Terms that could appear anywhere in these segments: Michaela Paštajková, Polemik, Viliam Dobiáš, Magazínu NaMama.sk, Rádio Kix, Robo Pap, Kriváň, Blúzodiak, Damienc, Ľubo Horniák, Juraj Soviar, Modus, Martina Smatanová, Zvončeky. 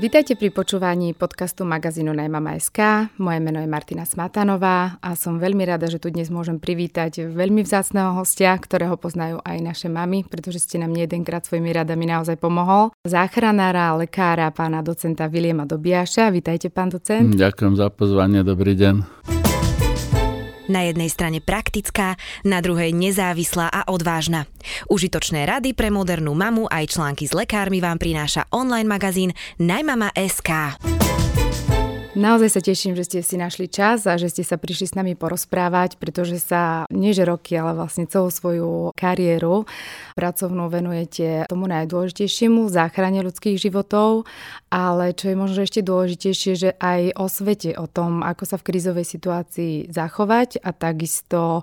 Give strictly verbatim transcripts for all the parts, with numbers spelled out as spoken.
Vitajte pri počúvaní podcastu magazínu NaMama.sk. Moje meno je Martina Smatanová a som veľmi rada, že tu dnes môžem privítať veľmi vzácneho hostia, ktorého poznajú aj naše mami, pretože ste nám jedenkrát svojimi radami naozaj pomohol. Záchranára, lekára, pána docenta Viliama Dobiáša. Vitajte, pán docent. Ďakujem za pozvanie, dobrý deň. Na jednej strane praktická, na druhej nezávislá a odvážna. Užitočné rady pre modernú mamu aj články s lekármi vám prináša online magazín NaMama.sk. Naozaj sa teším, že ste si našli čas a že ste sa prišli s nami porozprávať, pretože sa nie že roky, ale vlastne celú svoju kariéru pracovnú venujete tomu najdôležitejšiemu, záchrane ľudských životov, ale čo je možno ešte dôležitejšie, že aj o svete, o tom, ako sa v krízovej situácii zachovať a takisto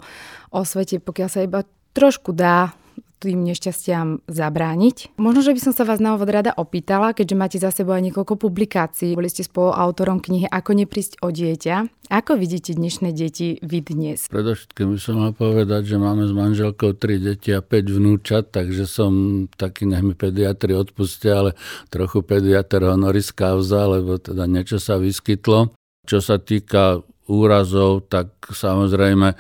o svete, pokiaľ sa iba trošku dá tým nešťastiam zabrániť. Možno, že by som sa vás na úvod rada opýtala, keďže máte za sebou aj niekoľko publikácií. Boli ste spoluautorom knihy Ako neprísť o dieťa. Ako vidíte dnešné deti vy dnes? Predovšetkým by som mal povedať, že máme s manželkou tri deti a päť vnúčat, takže som taký, nech mi pediatri odpustia, ale trochu pediater honoris causa, lebo teda niečo sa vyskytlo. Čo sa týka úrazov, tak samozrejme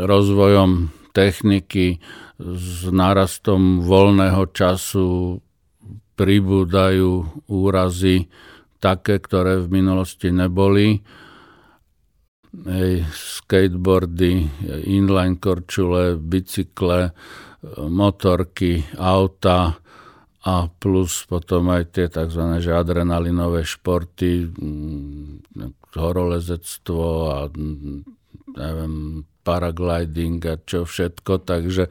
rozvojom techniky, s nárastom voľného času pribúdajú úrazy také, ktoré v minulosti neboli. Skateboardy, inline korčule, bicykle, motorky, auta a plus potom aj tie tzv. Adrenalinové športy, horolezectvo a neviem, paragliding a čo všetko, takže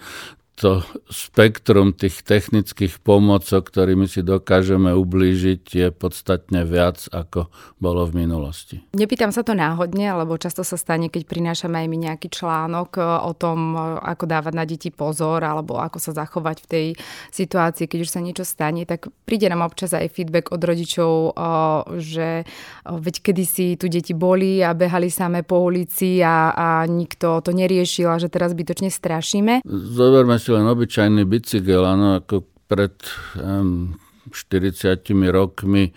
to spektrum tých technických pomocok, ktorými si dokážeme ublížiť, je podstatne viac, ako bolo v minulosti. Nepýtam sa to náhodne, lebo často sa stane, keď prinášame aj my nejaký článok o tom, ako dávať na deti pozor, alebo ako sa zachovať v tej situácii, keď už sa niečo stane, tak príde nám občas aj feedback od rodičov, že veď kedysi tu deti boli a behali samé po ulici a, a nikto to neriešil a že teraz bytočne strašíme. Zoberme len obyčajný bicykel, áno, ako pred um, štyridsiatimi rokmi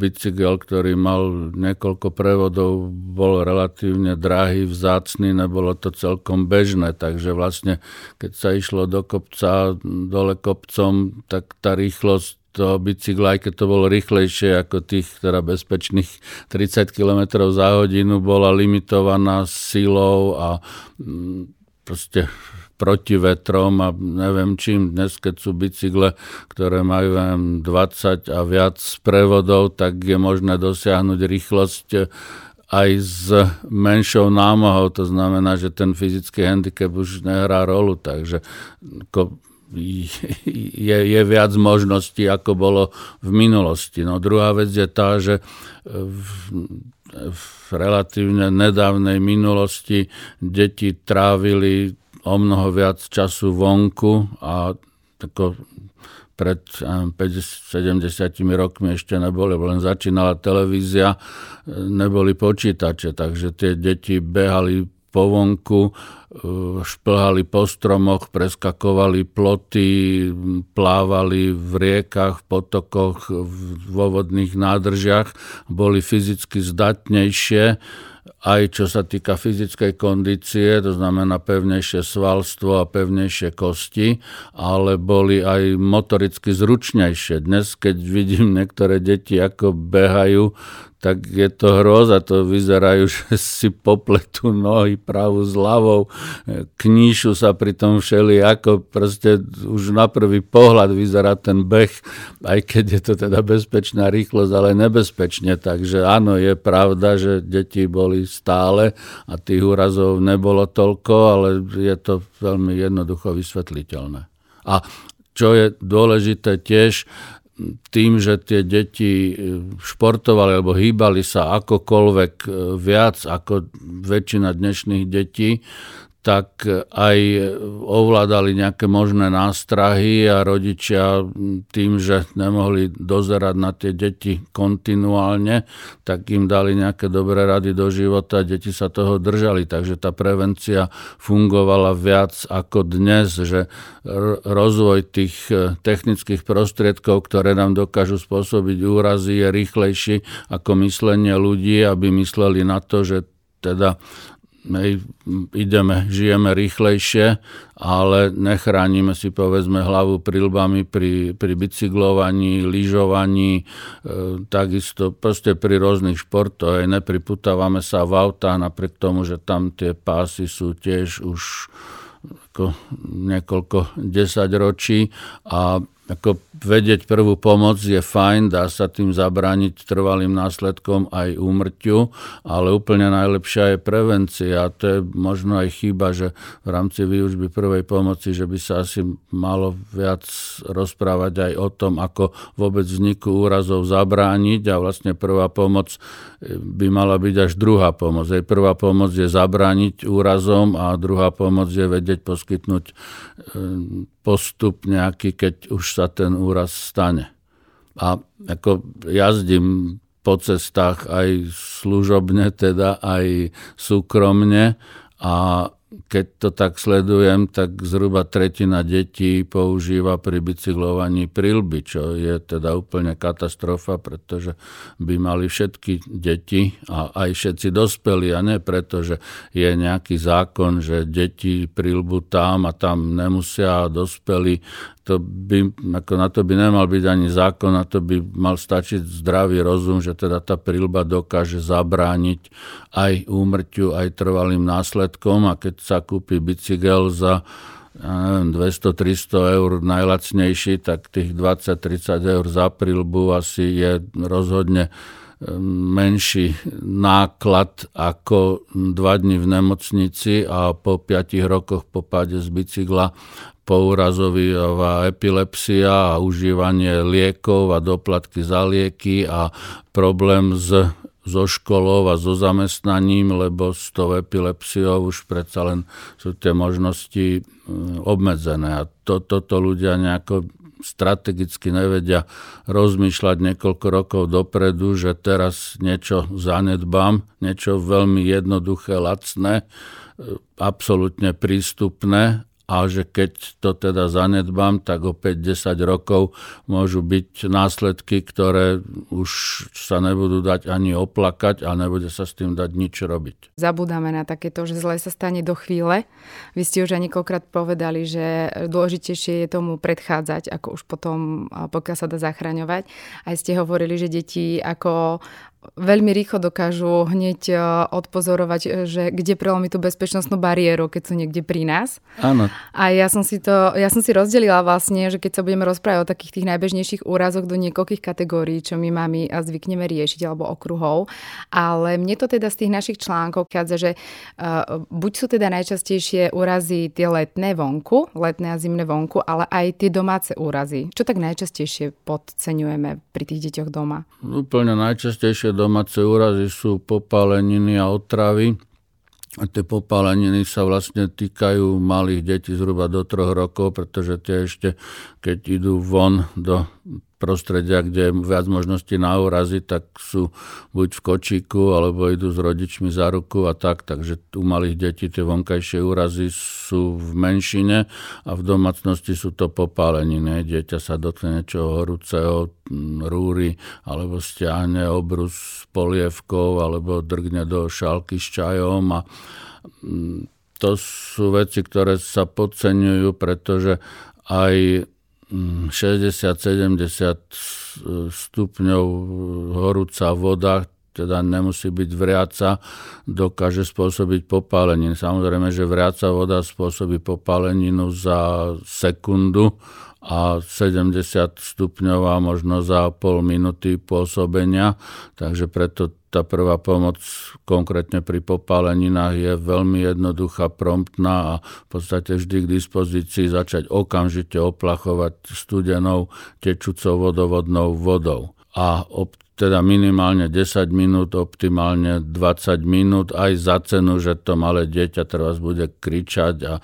bicykel, ktorý mal niekoľko prevodov, bol relatívne drahý, vzácny, nebolo to celkom bežné, takže vlastne keď sa išlo do kopca, dole kopcom, tak tá rýchlosť toho bicykla, aj keď to bolo rýchlejšie ako tých teda bezpečných tridsať kilometrov za hodinu, bola limitovaná silou a mm, proste proti vetrom a neviem čím. Dnes, keď sú bicykle, ktoré majú dvadsať a viac prevodov, tak je možné dosiahnuť rýchlosť aj s menšou námahou. To znamená, že ten fyzický handicap už nehrá rolu, takže je, je viac možností, ako bolo v minulosti. No, druhá vec je tá, že v, v relatívne nedávnej minulosti deti trávili o mnoho viac času vonku a tako pred päťdesiat sedemdesiat rokmi ešte neboli, len začínala televízia, neboli počítače, takže tie deti behali po vonku, šplhali po stromoch, preskakovali ploty, plávali v riekach, potokoch, vo vodných nádržiach, boli fyzicky zdatnejšie, aj čo sa týka fyzickej kondície, to znamená pevnejšie svalstvo a pevnejšie kosti, ale boli aj motoricky zručnejšie. Dnes, keď vidím niektoré deti, ako behajú, tak je to hrôza, to vyzerajú, že si popletú nohy pravú s ľavou, kníšu sa pri tom všeli, ako proste už na prvý pohľad vyzerá ten beh, aj keď je to teda bezpečná rýchlosť, ale nebezpečne. Takže áno, je pravda, že deti boli stále a tých úrazov nebolo toľko, ale je to veľmi jednoducho vysvetliteľné. A čo je dôležité tiež, tým, že tie deti športovali alebo hýbali sa akokoľvek viac ako väčšina dnešných detí, tak aj ovládali nejaké možné nástrahy a rodičia tým, že nemohli dozerať na tie deti kontinuálne, tak im dali nejaké dobré rady do života a deti sa toho držali. Takže tá prevencia fungovala viac ako dnes, že rozvoj tých technických prostriedkov, ktoré nám dokážu spôsobiť úrazy, je rýchlejší ako myslenie ľudí, aby mysleli na to, že teda my ideme, žijeme rýchlejšie, ale nechránime si povedzme hlavu prilbami pri, pri bicyklovaní, lyžovaní, e, takisto proste pri rôznych športoch. Aj nepriputávame sa v autách, napriek tomu, že tam tie pásy sú tiež už ako niekoľko desaťročí a ako vedieť prvú pomoc je fajn, dá sa tým zabrániť trvalým následkom aj úmrtiu, ale úplne najlepšia je prevencia. A to je možno aj chyba, že v rámci výučby prvej pomoci, že by sa asi malo viac rozprávať aj o tom, ako vôbec vzniku úrazov zabrániť, a vlastne prvá pomoc by mala byť až druhá pomoc. Aj prvá pomoc je zabrániť úrazom a druhá pomoc je vedieť poskytnúť postup nejaký, keď už sa ten úraz stane. A ako jazdím po cestách aj služobne, teda aj súkromne, a keď to tak sledujem, tak zhruba tretina detí používa pri bicyklovaní prilby, čo je teda úplne katastrofa, pretože by mali všetky deti a aj všetci dospelí, a nie preto, že je nejaký zákon, že deti prilbu tam a tam nemusia, dospelí. To by, ako na to by nemal byť ani zákon, na to by mal stačiť zdravý rozum, že teda tá prilba dokáže zabrániť aj úmrtiu, aj trvalým následkom, a keď sa kúpi bicykel za dvesto tristo eur najlacnejší, tak tých dvadsať tridsať eur za prilbu asi je rozhodne menší náklad ako dva dni v nemocnici a po piatich rokoch po páde z bicykla, pourazová epilepsia a užívanie liekov a doplatky za lieky a problém s, so školou a so zamestnaním, lebo s tou epilepsiou už predsa len sú tie možnosti obmedzené. A to, toto ľudia nejako strategicky nevedia rozmýšľať niekoľko rokov dopredu, že teraz niečo zanedbám, niečo veľmi jednoduché, lacné, absolútne prístupné, a že keď to teda zanedbám, tak opäť desať rokov môžu byť následky, ktoré už sa nebudú dať ani oplakať a nebude sa s tým dať nič robiť. Zabudáme na takéto, že zle sa stane do chvíle. Vy ste už aj niekoľkrát povedali, že dôležitejšie je tomu predchádzať, ako už potom, pokiaľ sa dá zachraňovať. Aj ste hovorili, že deti ako veľmi rýchlo dokážu hneď odpozorovať, že kde prelomiť tú bezpečnostnú bariéru, keď sú niekde pri nás. Áno. A ja som si to, ja som si rozdelila vlastne, že keď sa budeme rozprávať o takých tých najbežnejších úrazoch do niekoľkých kategórií, čo my mami zvykneme riešiť, alebo okruhov. Ale mne to teda z tých našich článkov kádza, že uh, buď sú teda najčastejšie úrazy tie letné vonku, letné a zimné vonku, ale aj tie domáce úrazy. Čo tak najčastejšie podceňujeme pri tých deťoch doma? Úplne najčastejšie domáce úrazy sú popáleniny a otravy. A tie popáleniny sa vlastne týkajú malých detí zhruba do troch rokov, pretože tie ešte, keď idú von do prostredia, kde je viac možností na úrazy, tak sú buď v kočíku, alebo idú s rodičmi za ruku a tak. Takže u malých detí tie vonkajšie úrazy sú v menšine a v domácnosti sú to popáleniny. Dieťa sa dotkne niečoho horúceho, rúry, alebo stiahne obrus s polievkou, alebo drgne do šálky s čajom. A to sú veci, ktoré sa podceňujú, pretože aj šesťdesiat sedemdesiat stupňov horúca voda, teda nemusí byť vriaca, dokáže spôsobiť popáleninu. Samozrejme, že vriaca voda spôsobí popáleninu za sekundu a sedemdesiat stupňová možno za pol minúty pôsobenia, takže preto tá prvá pomoc konkrétne pri popáleninách je veľmi jednoduchá, promptná a v podstate vždy k dispozícii, začať okamžite oplachovať studenou tečúcou vodovodnou vodou. A ob- teda minimálne desať minút, optimálne dvadsať minút, aj za cenu, že to malé dieťa teraz bude kričať a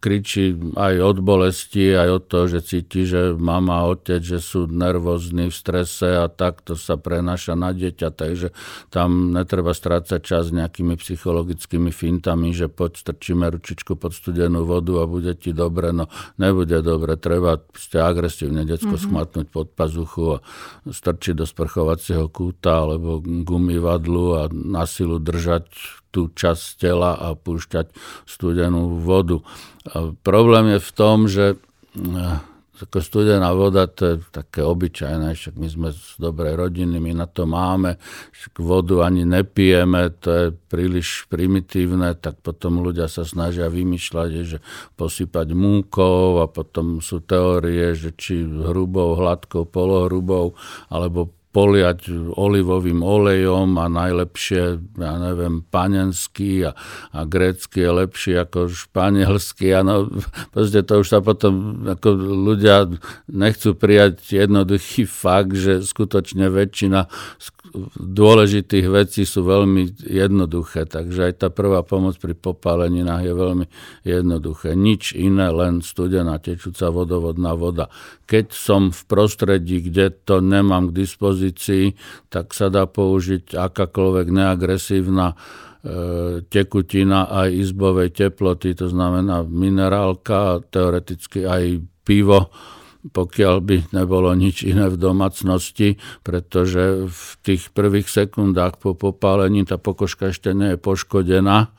kričí aj od bolesti, aj od toho, že cíti, že mama a otec, že sú nervózni, v strese a tak to sa prenáša na dieťa, takže tam netreba strácať čas nejakými psychologickými fintami, že poď strčíme ručičku pod studenú vodu a bude ti dobre, no nebude dobre, treba ste agresívne detsko mm-hmm. schmatnúť pod pazuchu a strčiť do sprchovacieho kúta alebo gumivadlu a na silu držať tú časť tela a púšťať studenú vodu. A problém je v tom, že ako studená voda, to je také obyčajné, však my sme z dobrej rodiny, my na to máme, však vodu ani nepijeme, to je príliš primitívne, tak potom ľudia sa snažia vymýšľať, že posypať múkou a potom sú teórie, že či hrubou, hladkou, polohrubou, alebo poliať olivovým olejom a najlepšie, ja neviem, panenský a, a grécky je lepší ako španielský. Ano, proste to už sa potom, ako ľudia nechcú prijať jednoduchý fakt, že skutočne väčšina dôležitých vecí sú veľmi jednoduché, takže aj tá prvá pomoc pri popáleninách je veľmi jednoduché. Nič iné, len studená tečúca vodovodná voda. Keď som v prostredí, kde to nemám k dispozícii, tak sa dá použiť akákoľvek neagresívna e, tekutina aj izbovej teploty, to znamená minerálka, teoreticky aj pivo, pokiaľ by nebolo nič iné v domácnosti, pretože v tých prvých sekundách po popálení tá pokožka ešte nie je poškodená,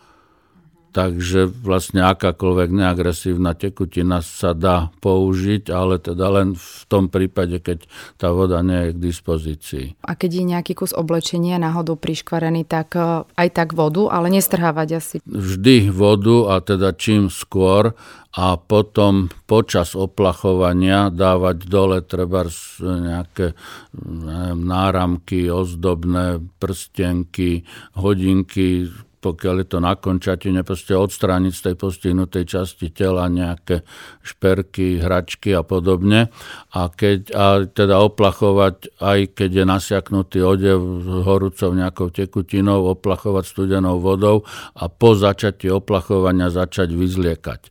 takže vlastne akákoľvek neagresívna tekutina sa dá použiť, ale teda len v tom prípade, keď tá voda nie je k dispozícii. A keď je nejaký kus oblečenia náhodou priškvarený, tak aj tak vodu, ale nestrhávať asi. Vždy vodu a teda čím skôr a potom počas oplachovania dávať dole trebárs nejaké neviem, náramky, ozdobné prstenky, hodinky, pokiaľ je to na končatine, proste odstrániť z tej postihnutej časti tela nejaké šperky, hračky a podobne. A, keď, a teda oplachovať, aj keď je nasiaknutý odev horúcou nejakou tekutinou, oplachovať studenou vodou a po začatí oplachovania začať vyzliekať.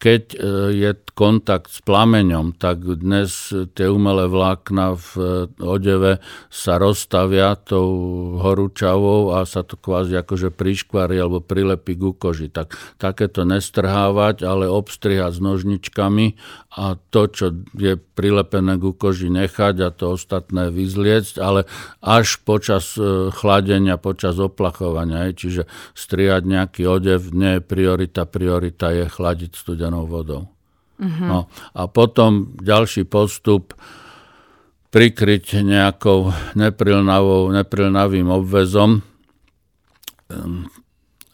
Keď je kontakt s plameňom, tak dnes tie umelé vlákna v odeve sa rozstavia tou horúčavou a sa to kvázi akože príškva alebo prilepí ku koži. Tak, takéto nestrhávať, ale obstrihať s nožničkami a to, čo je prilepené ku koži, nechať a to ostatné vyzliecť, ale až počas chladenia, počas oplachovania. Čiže strihať nejaký odev nie je priorita, priorita je chladiť studenou vodou. Mm-hmm. No, a potom ďalší postup prikryť nejakou neprilnavou, neprilnavým obväzom.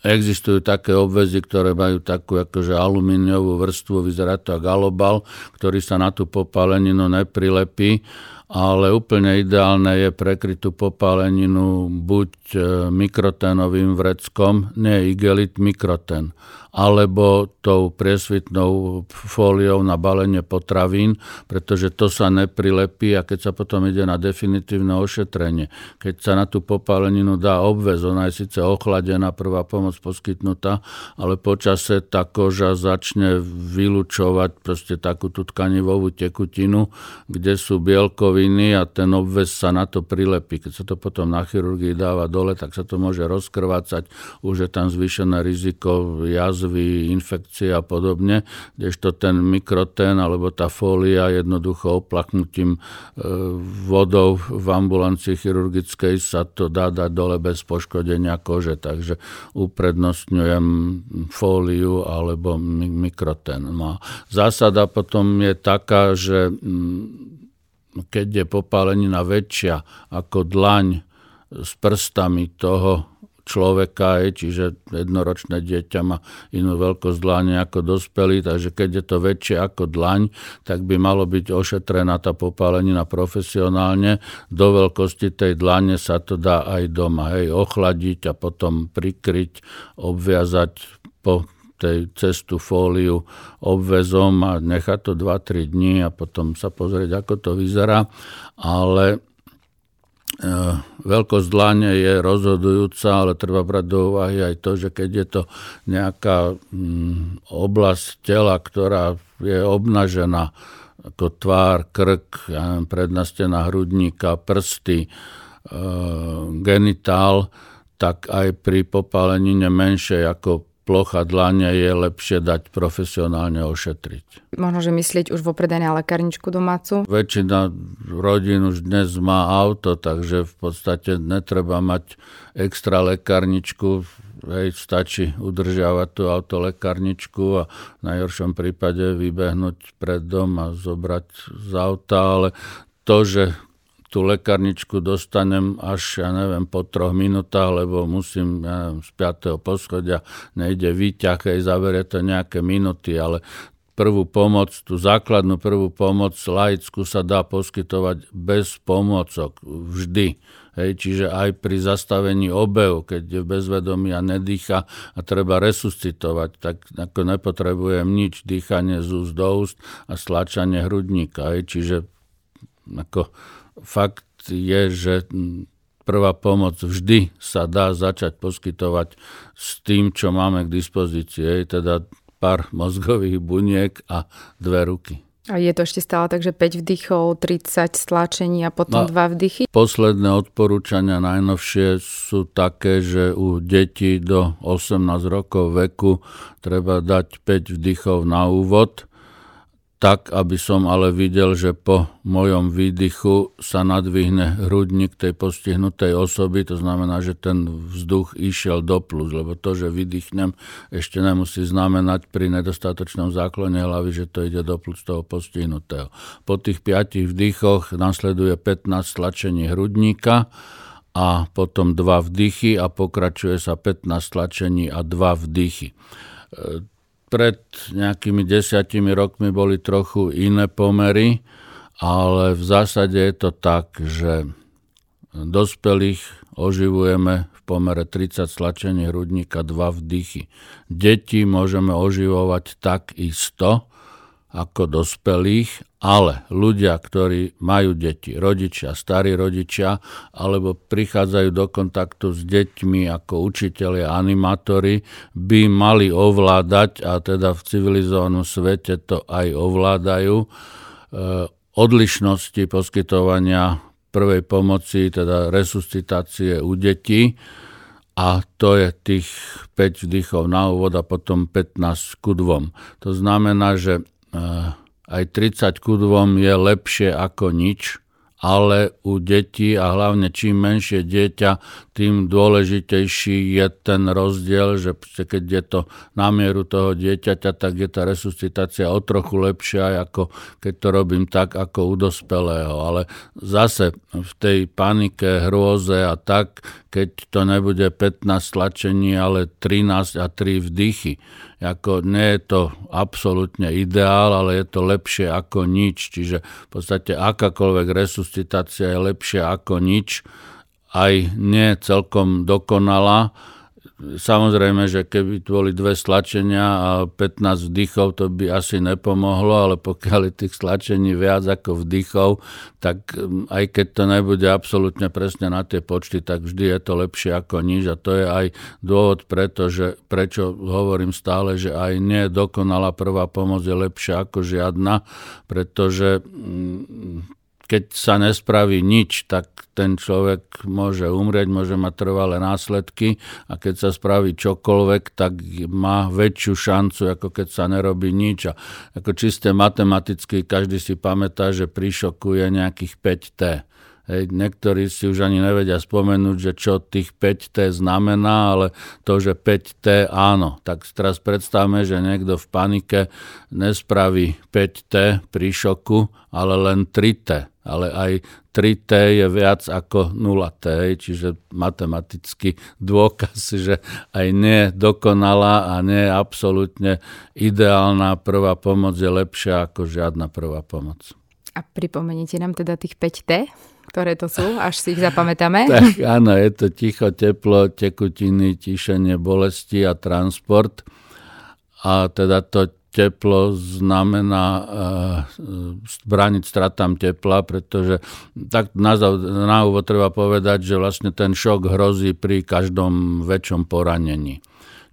Existujú také obväzy, ktoré majú takú akože alumíniovú vrstvu, vyzerá to ako alobal, ktorý sa na tú popáleninu neprilepí, ale úplne ideálne je prekrytú popáleninu buď mikroténovým vreckom, nie igelit, mikrotén, alebo tou priesvitnou fóliou na balenie potravín, pretože to sa neprilepí a keď sa potom ide na definitívne ošetrenie, keď sa na tú popáleninu dá obväz, ona je síce ochladená, prvá pomoc poskytnutá, ale počase tá koža začne vylučovať proste takú tú tkanivovú tekutinu, kde sú bielkoviny, a ten obväz sa na to prilepí. Keď sa to potom na chirurgii dáva dole, tak sa to môže rozkrvácať, už je tam zvýšené riziko jazvy, infekcie a podobne, kdežto ten mikrotén alebo tá fólia jednoducho oplaknutím vodou v ambulancii chirurgickej sa to dá dať dole bez poškodenia kože, takže uprednostňujem fóliu alebo mikrotén. No. Zásada potom je taká, že keď je popálenina väčšia ako dlaň s prstami toho človeka, čiže jednoročné dieťa má inú veľkosť dlane ako dospelý, takže keď je to väčšie ako dlaň, tak by malo byť ošetrená tá popálenina profesionálne. Do veľkosti tej dlane sa to dá aj doma, hej, ochladiť a potom prikryť, obviazať po tej cestu fóliu obväzom a nechať to dva tri dní a potom sa pozrieť, ako to vyzerá. Ale Veľkosť dlane je rozhodujúca, ale treba brať do úvahy aj to, že keď je to nejaká oblasť tela, ktorá je obnažená, ako tvár, krk, predná stena hrudníka, prsty, genitál, tak aj pri popálenine menšej ako plocha dlane je lepšie dať profesionálne ošetriť. Možno, že myslieť už vopred aj na lekárničku domácu? Väčšina rodín už dnes má auto, takže v podstate netreba mať extra lekárničku. Hej, stačí udržiavať tú autolekárničku a v najhoršom prípade vybehnúť pred dom a zobrať z auta, ale to, že tú lekárničku dostanem až, ja neviem, po troch minútach, lebo musím, ja neviem, z piateho poschodia, nejde výťah, aj zaberie to nejaké minúty, ale prvú pomoc, tú základnú prvú pomoc laickú sa dá poskytovať bez pomôcok, vždy. Hej, čiže aj pri zastavení obehu, keď je bezvedomý a nedýcha a treba resuscitovať, tak ako nepotrebujem nič, dýchanie z úst do úst a stlačanie hrudníka. Hej, čiže ako fakt je, že prvá pomoc vždy sa dá začať poskytovať s tým, čo máme k dispozícii, teda pár mozgových buniek a dve ruky. A je to ešte stále tak, že päť vdychov, tridsať stlačení a potom no, dva vdychy? Posledné odporúčania najnovšie sú také, že u detí do osemnásť rokov veku treba dať päť vdychov na úvod, tak, aby som ale videl, že po mojom výdychu sa nadvihne hrudník tej postihnutej osoby, to znamená, že ten vzduch išiel do plus, lebo to, že vydýchnem, ešte nemusí znamenať pri nedostatočnom záklone hlavy, že to ide do plus toho postihnutého. Po tých piatich vdychoch nasleduje pätnásť stlačení hrudníka a potom dva vdychy a pokračuje sa pätnásť stlačení a dva vdychy. Pred nejakými desiatimi rokmi boli trochu iné pomery, ale v zásade je to tak, že dospelých oživujeme v pomere tridsať stlačení hrudníka, dva vdychy. Deti môžeme oživovať takisto ako dospelých, ale ľudia, ktorí majú deti, rodičia, starí rodičia, alebo prichádzajú do kontaktu s deťmi ako učitelia, animátori, by mali ovládať, a teda v civilizovanom svete to aj ovládajú, odlišnosti poskytovania prvej pomoci, teda resuscitácie u detí. A to je tých päť vdychov na úvod a potom pätnásť ku dvom. To znamená, že aj tridsať ku dvom je lepšie ako nič, ale u detí a hlavne čím menšie dieťa, tým dôležitejší je ten rozdiel, že keď je to na mieru toho dieťaťa, tak je tá resuscitácia o trochu lepšia, ako keď to robím tak ako u dospelého. Ale zase v tej panike, hrôze a tak, keď to nebude pätnásť stlačení, ale trinásť a tri vdychy. Ako nie je to absolútne ideál, ale je to lepšie ako nič. Čiže v podstate akákoľvek resuscitácia je lepšia ako nič, aj nie celkom dokonalá. Samozrejme, že keby tu boli dve stlačenia a pätnásť vdychov, to by asi nepomohlo, ale pokiaľ je tých stlačení viac ako vdychov, tak aj keď to nebude absolútne presne na tie počty, tak vždy je to lepšie ako nič. A to je aj dôvod, pretože, prečo hovorím stále, že aj nedokonalá prvá pomoc je lepšia ako žiadna, pretože keď sa nespraví nič, tak ten človek môže umrieť, môže mať trvalé následky a keď sa spraví čokoľvek, tak má väčšiu šancu, ako keď sa nerobí nič. A ako čiste matematicky, každý si pamätá, že pri šoku je nejakých päť té. Hej, niektorí si už ani nevedia spomenúť, že čo tých päť té znamená, ale to, že päť té áno. Tak teraz predstavme, že niekto v panike nespraví päť té pri šoku, ale len tri té. Ale aj tri té je viac ako nula té, čiže matematický dôkaz, že aj nie dokonalá a nie absolútne ideálna prvá pomoc je lepšia ako žiadna prvá pomoc. A pripomeniete nám teda tých päť té? Ktoré to sú, až si ich zapamätáme. Tak áno, je to ticho, teplo, tekutiny, tišenie, bolesti a transport. A teda to teplo znamená brániť stratám tepla, pretože tak na, na úvod treba povedať, že vlastne ten šok hrozí pri každom väčšom poranení.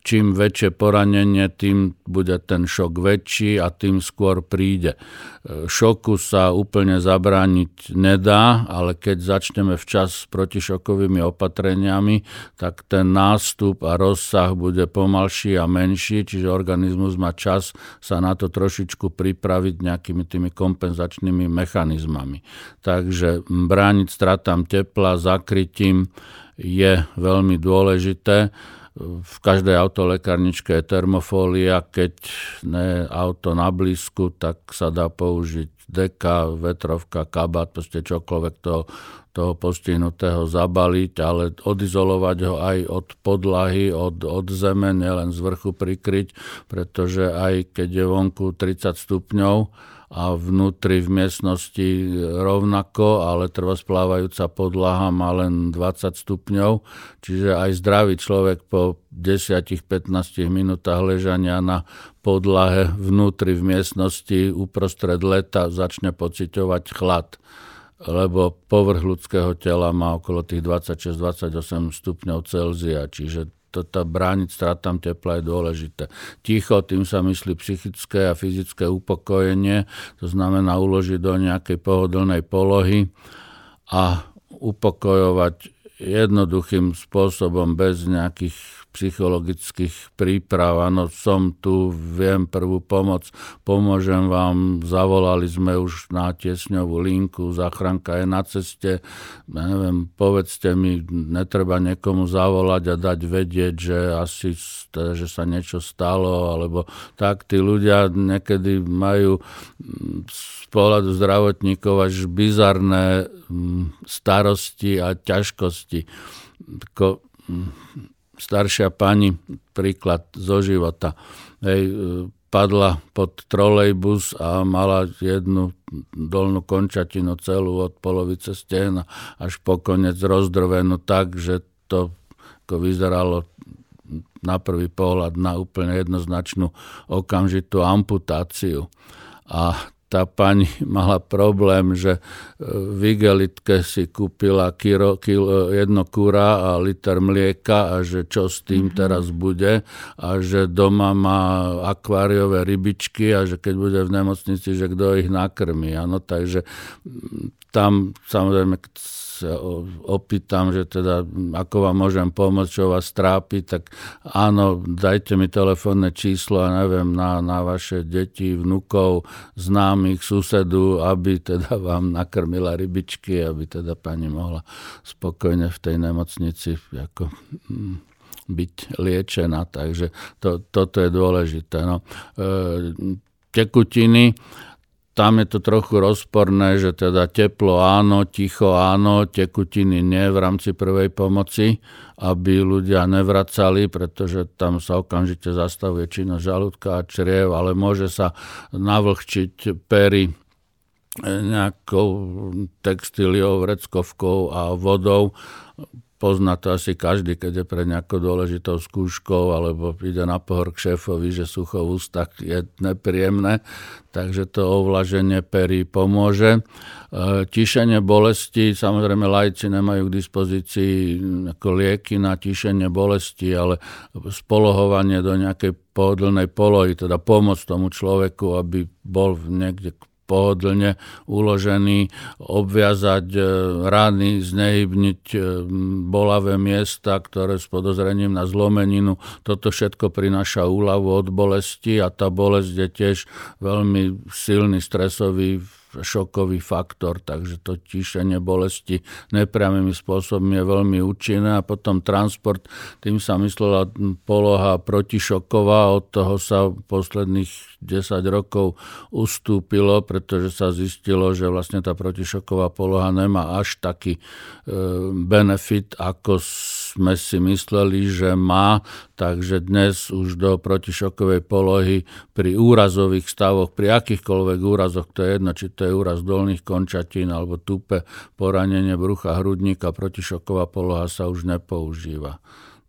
Čím väčšie poranenie, tým bude ten šok väčší a tým skôr príde. Šoku sa úplne zabrániť nedá, ale keď začneme včas s protišokovými opatreniami, tak ten nástup a rozsah bude pomalší a menší, čiže organizmus má čas sa na to trošičku pripraviť nejakými tými kompenzačnými mechanizmami. Takže brániť stratám tepla zakrytím je veľmi dôležité. V každej autolekárničke je termofólia, keď nie je auto na blízku, tak sa dá použiť deka, vetrovka, kabát, proste čokoľvek toho, toho postihnutého zabaliť, ale odizolovať ho aj od podlahy, od, od zeme, nielen z vrchu prikryť, pretože aj keď je vonku tridsať stupňov, a vnútri v miestnosti rovnako, ale trvosplávajúca podlaha má len dvadsať stupňov, čiže aj zdravý človek po desať až pätnásť minútach ležania na podlahe vnútri v miestnosti uprostred leta začne pociťovať chlad, lebo povrch ľudského tela má okolo tých dvadsaťšesť až dvadsaťosem stupňov Celzia, čiže toto brániť stratám tepla je dôležité. Ticho, tým sa myslí psychické a fyzické upokojenie, to znamená uložiť do nejakej pohodlnej polohy a upokojovať jednoduchým spôsobom bez nejakých psychologických príprav. Áno, som tu, viem prvú pomoc, pomôžem vám, zavolali sme už na tiesňovú linku, záchranka je na ceste, ja neviem, povedzte mi, netreba niekomu zavolať a dať vedieť, že asi že sa niečo stalo, alebo tak tí ľudia niekedy majú z pohľadu zdravotníkov až bizarné starosti a ťažkosti. Ko, Staršia pani, príklad zo života, hej, padla pod trolejbus a mala jednu dolnú končatinu celú od polovice stehna až po koniec rozdrvenú tak, že to ako vyzeralo na prvý pohľad na úplne jednoznačnú okamžitú amputáciu. A tá pani mala problém, že v igelitke si kúpila kilo, kilo, jedno kura a liter mlieka a že čo s tým teraz bude a že doma má akváriové rybičky a že keď bude v nemocnici, že kto ich nakrmí. Ano, takže tam samozrejme opýtam, že teda ako vám môžem pomôcť, čo vás trápi, tak áno, dajte mi telefónne číslo, ja neviem, na, na vaše deti, vnukov, známych, susedu, aby teda vám nakrmila rybičky, aby teda pani mohla spokojne v tej nemocnici ako byť liečená, takže to, toto je dôležité. No. E, tekutiny, tam je to trochu rozporné, že teda teplo áno, ticho áno, tekutiny nie v rámci prvej pomoci, aby ľudia nevracali, pretože tam sa okamžite zastavuje činnosť žalúdka a čriev, ale môže sa navlhčiť pery nejakou textíliou, vreckovkou a vodou. Pozná to asi každý, keď je pre nejakou dôležitou skúškou alebo ide na pohor k šéfovi, že sucho v ústach je nepríjemné, takže to ovlaženie perí pomôže. Tišenie bolesti, samozrejme laici nemajú k dispozícii ako lieky na tišenie bolesti, ale spolohovanie do nejakej pohodlnej polohy, teda pomoc tomu človeku, aby bol niekde pohodlne uložený, obviazať rany, znehybniť bolavé miesta, ktoré s podozrením na zlomeninu. Toto všetko prináša úľavu od bolesti a tá bolesť je tiež veľmi silný stresový šokový faktor, takže to tíšenie bolesti nepriamými spôsobmi je veľmi účinné. A potom transport, tým sa myslela poloha protišoková, od toho sa posledných desať rokov ustúpilo, pretože sa zistilo, že vlastne tá protišoková poloha nemá až taký e, benefit, ako sme si mysleli, že má, takže dnes už do protišokovej polohy pri úrazových stavoch, pri akýchkoľvek úrazoch, to je jedno, či to je úraz dolných končatín alebo tupé poranenie brucha, hrudníka, protišoková poloha sa už nepoužíva.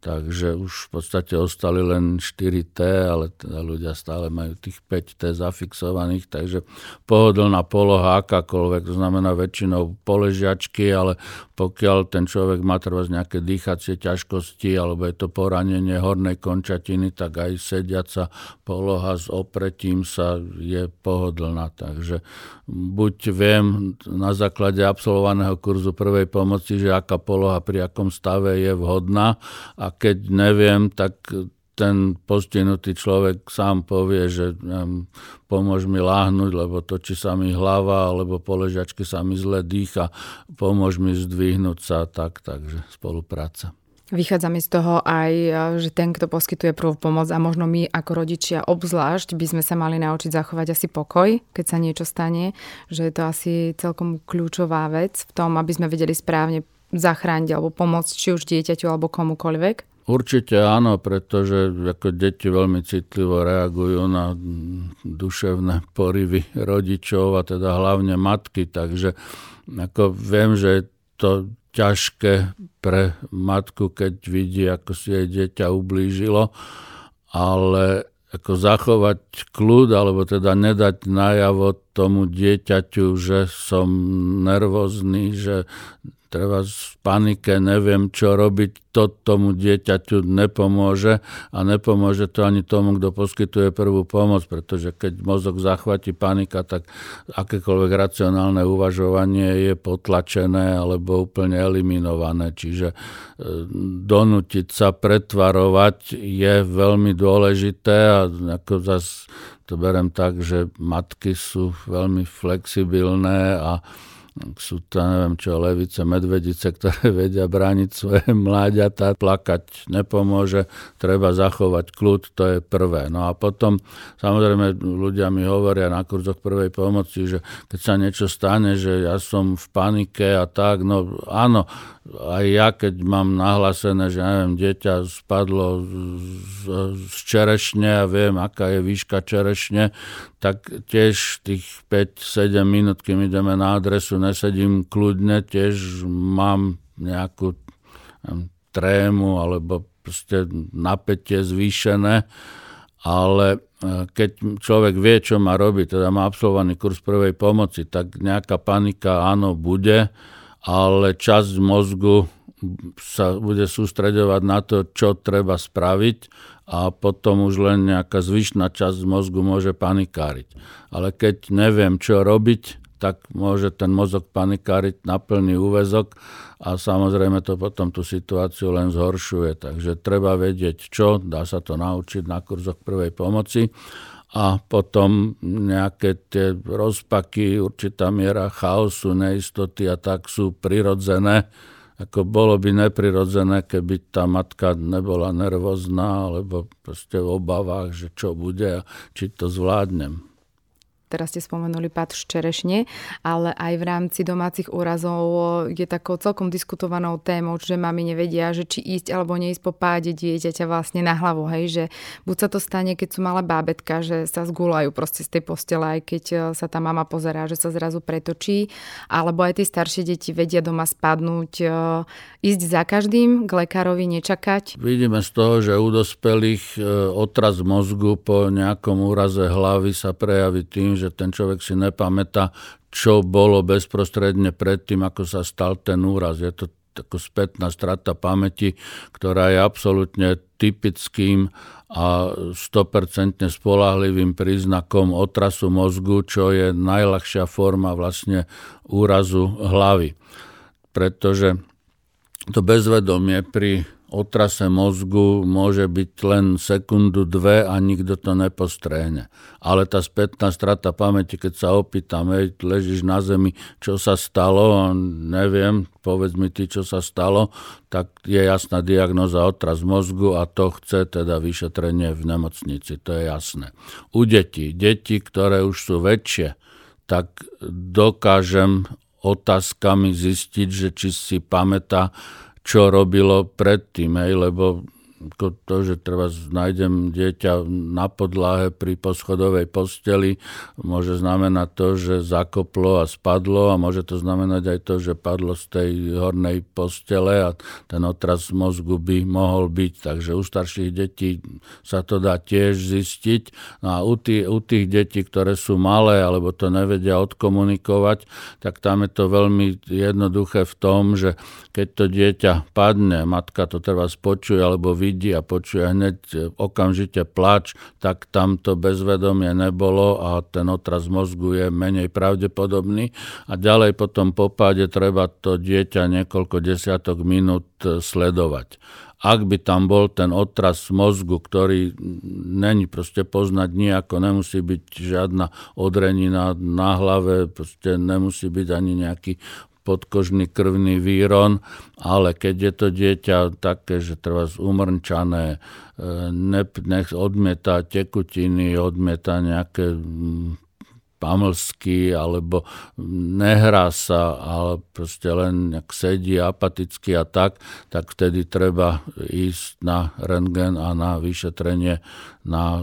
Takže už v podstate ostali len štyri T, ale teda ľudia stále majú tých päť T zafixovaných, takže pohodlná poloha akákoľvek, to znamená väčšinou poležiačky, ale pokiaľ ten človek má treba nejaké dýchacie ťažkosti alebo je to poranenie hornej končatiny, tak aj sediaca poloha s opretím sa je pohodlná. Takže buď viem na základe absolvovaného kurzu prvej pomoci, že aká poloha pri akom stave je vhodná, a keď neviem, tak ten postihnutý človek sám povie, že um, pomôž mi láhnuť, lebo točí sa mi hlava, alebo po ležiačke sa mi zle dýcha, pomôž mi zdvihnúť sa, tak, takže spolupráca. Vychádza mi z toho aj, že ten, kto poskytuje prvú pomoc a možno my ako rodičia obzvlášť by sme sa mali naučiť zachovať asi pokoj, keď sa niečo stane, že je to asi celkom kľúčová vec v tom, aby sme vedeli správne zachrániť alebo pomôcť či už dieťaťu alebo komukoľvek? Určite áno, pretože ako deti veľmi citlivo reagujú na duševné poryvy rodičov a teda hlavne matky, takže ako viem, že je to ťažké pre matku, keď vidí, ako si jej dieťa ublížilo, ale ako zachovať kľud, alebo teda nedať najavo tomu dieťaťu, že som nervózny, že treba v panike, neviem, čo robiť, to tomu dieťaťu nepomôže a nepomôže to ani tomu, kto poskytuje prvú pomoc, pretože keď mozog zachváti panika, tak akékoľvek racionálne uvažovanie je potlačené alebo úplne eliminované. Čiže donútiť sa pretvarovať je veľmi dôležité a ako zase to berem tak, že matky sú veľmi flexibilné a sú to, neviem čo, levice, medvedice, ktoré vedia brániť svoje mláďatá. Plakať nepomôže, treba zachovať kľud, to je prvé. No a potom, samozrejme, ľudia mi hovoria na kurzoch prvej pomoci, že keď sa niečo stane, že ja som v panike a tak, no áno, aj ja, keď mám nahlásené, že neviem, dieťa spadlo z, z čerešne a viem, aká je výška čerešne, tak tiež tých päť sedem minút, kým ideme na adresu, nesedím kľudne, tiež mám nejakú neviem, trému alebo proste napätie zvýšené, ale keď človek vie, čo má robiť, teda má absolvovaný kurz prvej pomoci, tak nejaká panika áno bude, ale časť mozgu sa bude sústreďovať na to, čo treba spraviť a potom už len nejaká zvyšná časť mozgu môže panikáriť. Ale keď neviem, čo robiť, tak môže ten mozog panikáriť na plný úväzok a samozrejme to potom tú situáciu len zhoršuje. Takže treba vedieť, čo, dá sa to naučiť na kurzoch prvej pomoci. A potom nejaké tie rozpaky, určitá miera chaosu, neistoty a tak sú prirodzené. Ako bolo by neprirodzené, keby tá matka nebola nervózna alebo proste v obavách, že čo bude a či to zvládnem. Teraz ste spomenuli pád z čerešne, ale aj v rámci domácich úrazov je takou celkom diskutovanou témou, že mami nevedia, že či ísť alebo neísť po páde dieťaťa vlastne na hlavu. Hej, že buď sa to stane, keď sú malé bábätka, že sa zgúľajú proste z tej postele, aj keď sa tá mama pozerá, že sa zrazu pretočí, alebo aj tie staršie deti vedia doma spadnúť, ísť za každým, k lekárovi nečakať. Vidíme z toho, že u dospelých otras mozgu po nejakom úraze hlavy sa prejaví tým, že že ten človek si nepamätá, čo bolo bezprostredne predtým, ako sa stal ten úraz. Je to taká spätná strata pamäti, ktorá je absolútne typickým a sto percent spoľahlivým príznakom otrasu mozgu, čo je najľahšia forma vlastne úrazu hlavy. Pretože to bezvedomie pri otrase mozgu môže byť len sekundu, dve a nikto to nepostrehne. Ale tá spätná strata pamäti, keď sa opýtam, hej, ležíš na zemi, čo sa stalo, neviem, povedz mi ty, čo sa stalo, tak je jasná diagnóza otras mozgu a to chce teda vyšetrenie v nemocnici, to je jasné. U detí, deti, ktoré už sú väčšie, tak dokážem otázkami zistiť, že či si pamätá, čo robilo predtým, hej, lebo To, to že treba nájdem dieťa na podlahe pri poschodovej posteli, môže znamenať to, že zakoplo a spadlo, a môže to znamenať aj to, že padlo z tej hornej postele a ten otras mozgu by mohol byť. Takže u starších detí sa to dá tiež zistiť. No a u tých, u tých detí, ktoré sú malé alebo to nevedia odkomunikovať, tak tam je to veľmi jednoduché v tom, že keď to dieťa padne, matka to treba spočuje alebo vidí, a počuje hneď okamžite plač, tak tam to bezvedomie nebolo a ten otras mozgu je menej pravdepodobný. A ďalej potom po páde treba to dieťa niekoľko desiatok minút sledovať. Ak by tam bol ten otras mozgu, ktorý není proste poznať nejako, nemusí byť žiadna odrenina na hlave, proste nemusí byť ani nejaký podkožný krvný výron, ale keď je to dieťa také, že treba umrnčané, nech odmieta tekutiny, odmieta nejaké pamlsky, alebo nehrá sa, ale proste len sedí apaticky a tak, tak vtedy treba ísť na rentgen a na vyšetrenie na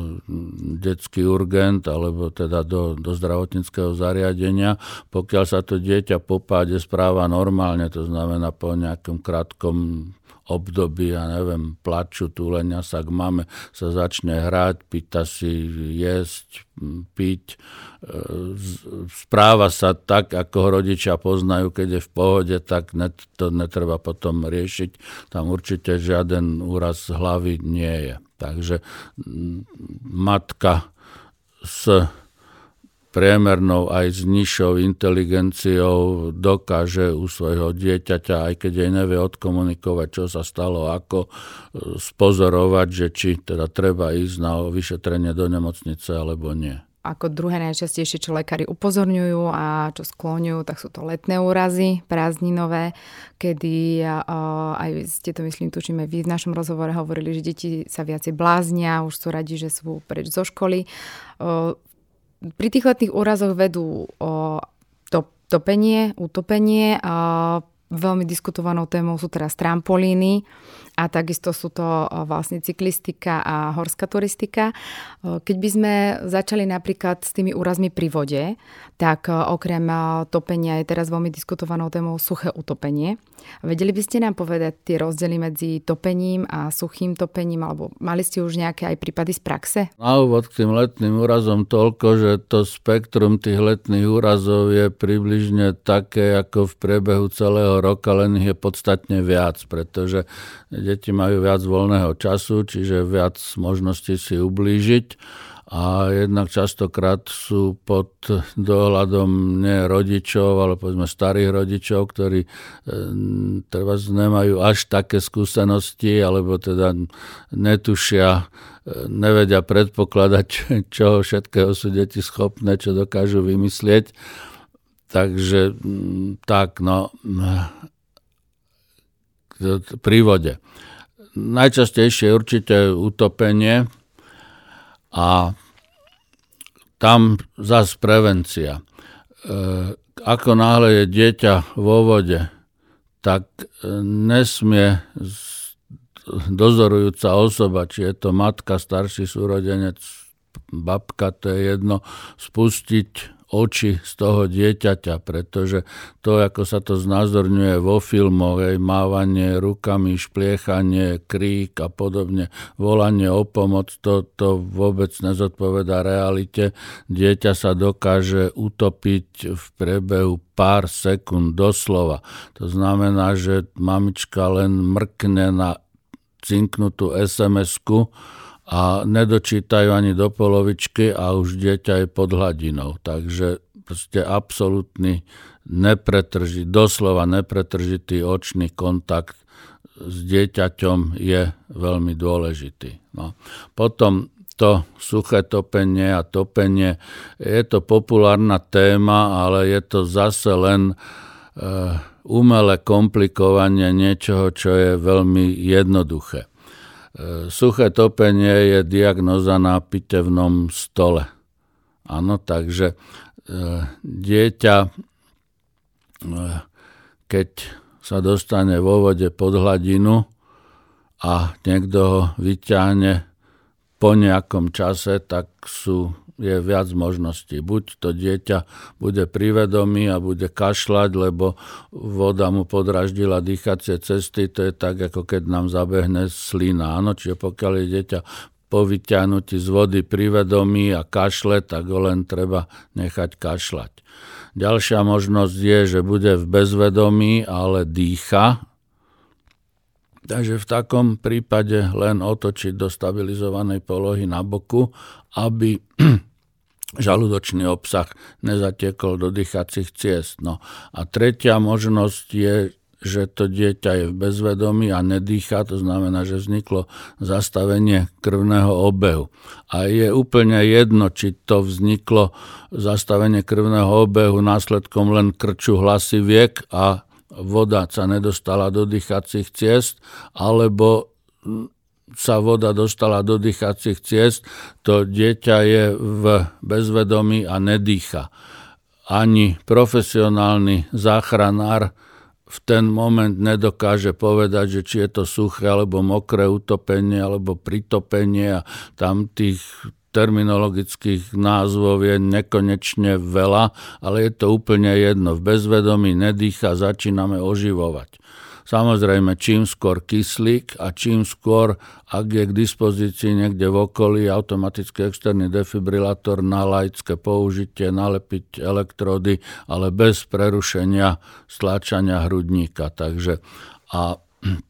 detský urgent, alebo teda do, do zdravotníckeho zariadenia. Pokiaľ sa to dieťa po páde správa normálne, to znamená po nejakom krátkom období, ja neviem, plaču, túlenia sa k mame, sa začne hrať, pýta si jesť, piť, správa sa tak, ako ho rodičia poznajú, keď je v pohode, tak net, to netreba potom riešiť. Tam určite žiaden úraz hlavy nie je. Takže matka s priemernou aj s nižšou inteligenciou dokáže u svojho dieťaťa, aj keď jej nevie odkomunikovať, čo sa stalo, ako spozorovať, že či teda treba ísť na vyšetrenie do nemocnice alebo nie. Ako druhé najčastejšie, čo lekári upozorňujú a čo skloňujú, tak sú to letné úrazy, prázdninové, kedy aj ste to, myslím, tučíme, vy v našom rozhovore hovorili, že deti sa viacej bláznia, už sú radi, že sú preč zo školy. Pri tých letných úrazoch vedú to, topenie, utopenie. Veľmi diskutovanou témou sú teraz trampolíny a takisto sú to vlastne cyklistika a horská turistika. Keď by sme začali napríklad s tými úrazmi pri vode, tak okrem topenia je teraz veľmi diskutovanou témou suché utopenie. Vedeli by ste nám povedať tie rozdiely medzi topením a suchým topením, alebo mali ste už nejaké aj prípady z praxe? Na úvod k tým letným úrazom toľko, že to spektrum tých letných úrazov je približne také ako v priebehu celého roka, len ich je podstatne viac, pretože deti majú viac voľného času, čiže viac možností si ublížiť a jednak častokrát sú pod dohľadom nie rodičov, ale povedzme starých rodičov, ktorí e, treba nemajú až také skúsenosti, alebo teda netušia, nevedia predpokladať, čo všetkého sú deti schopné, čo dokážu vymyslieť. Takže tak, no, pri vode. Najčastejšie je určite utopenie a tam zas prevencia. Ako náhle je dieťa vo vode, tak nesmie dozorujúca osoba, či je to matka, starší súrodenec, babka, to je jedno, spustiť oči z toho dieťaťa, pretože to, ako sa to znázorňuje vo filmoch, aj mávanie rukami, špliechanie, krík a podobne, volanie o pomoc, to, to vôbec nezodpovedá realite. Dieťa sa dokáže utopiť v priebehu pár sekúnd doslova. To znamená, že mamička len mrkne na cinknutú es em esku a nedočítajú ani do polovičky a už dieťa je pod hladinou. Takže proste absolútny, nepretržitý, doslova nepretržitý očný kontakt s dieťaťom je veľmi dôležitý. No. Potom to suché topenie a topenie, je to populárna téma, ale je to zase len e, umelé komplikovanie niečoho, čo je veľmi jednoduché. Suché topenie je diagnoza na pitevnom stole. Áno, takže dieťa, keď sa dostane vo vode pod hladinu a niekto ho vyťahne po nejakom čase, tak sú, je viac možností. Buď to dieťa bude pri vedomí a bude kašľať, lebo voda mu podraždila dýchacie cesty, to je tak, ako keď nám zabehne slina. Áno, čiže pokiaľ je dieťa po vyťahnutí z vody pri vedomí a kašle, tak ho len treba nechať kašľať. Ďalšia možnosť je, že bude v bezvedomí, ale dýcha. Takže v takom prípade len otočiť do stabilizovanej polohy na boku, aby žalúdočný obsah nezatiekol do dýchacích ciest. No. A tretia možnosť je, že to dieťa je v bezvedomí a nedýchá, to znamená, že vzniklo zastavenie krvného obehu. A je úplne jedno, či to vzniklo zastavenie krvného obehu následkom len krču hlasiviek a voda sa nedostala do dýchacích ciest, alebo sa voda dostala do dýchacích ciest, to dieťa je v bezvedomí a nedýcha. Ani profesionálny záchranár v ten moment nedokáže povedať, že či je to suché alebo mokré utopenie alebo pritopenie a tam tých terminologických názvov je nekonečne veľa, ale je to úplne jedno. V bezvedomí nedýcha, začíname oživovať. Samozrejme, čím skôr kyslík a čím skôr, ak je k dispozícii niekde v okolí, automatický externý defibrilátor na laické použitie, nalepiť elektrody, ale bez prerušenia stláčania hrudníka. Takže a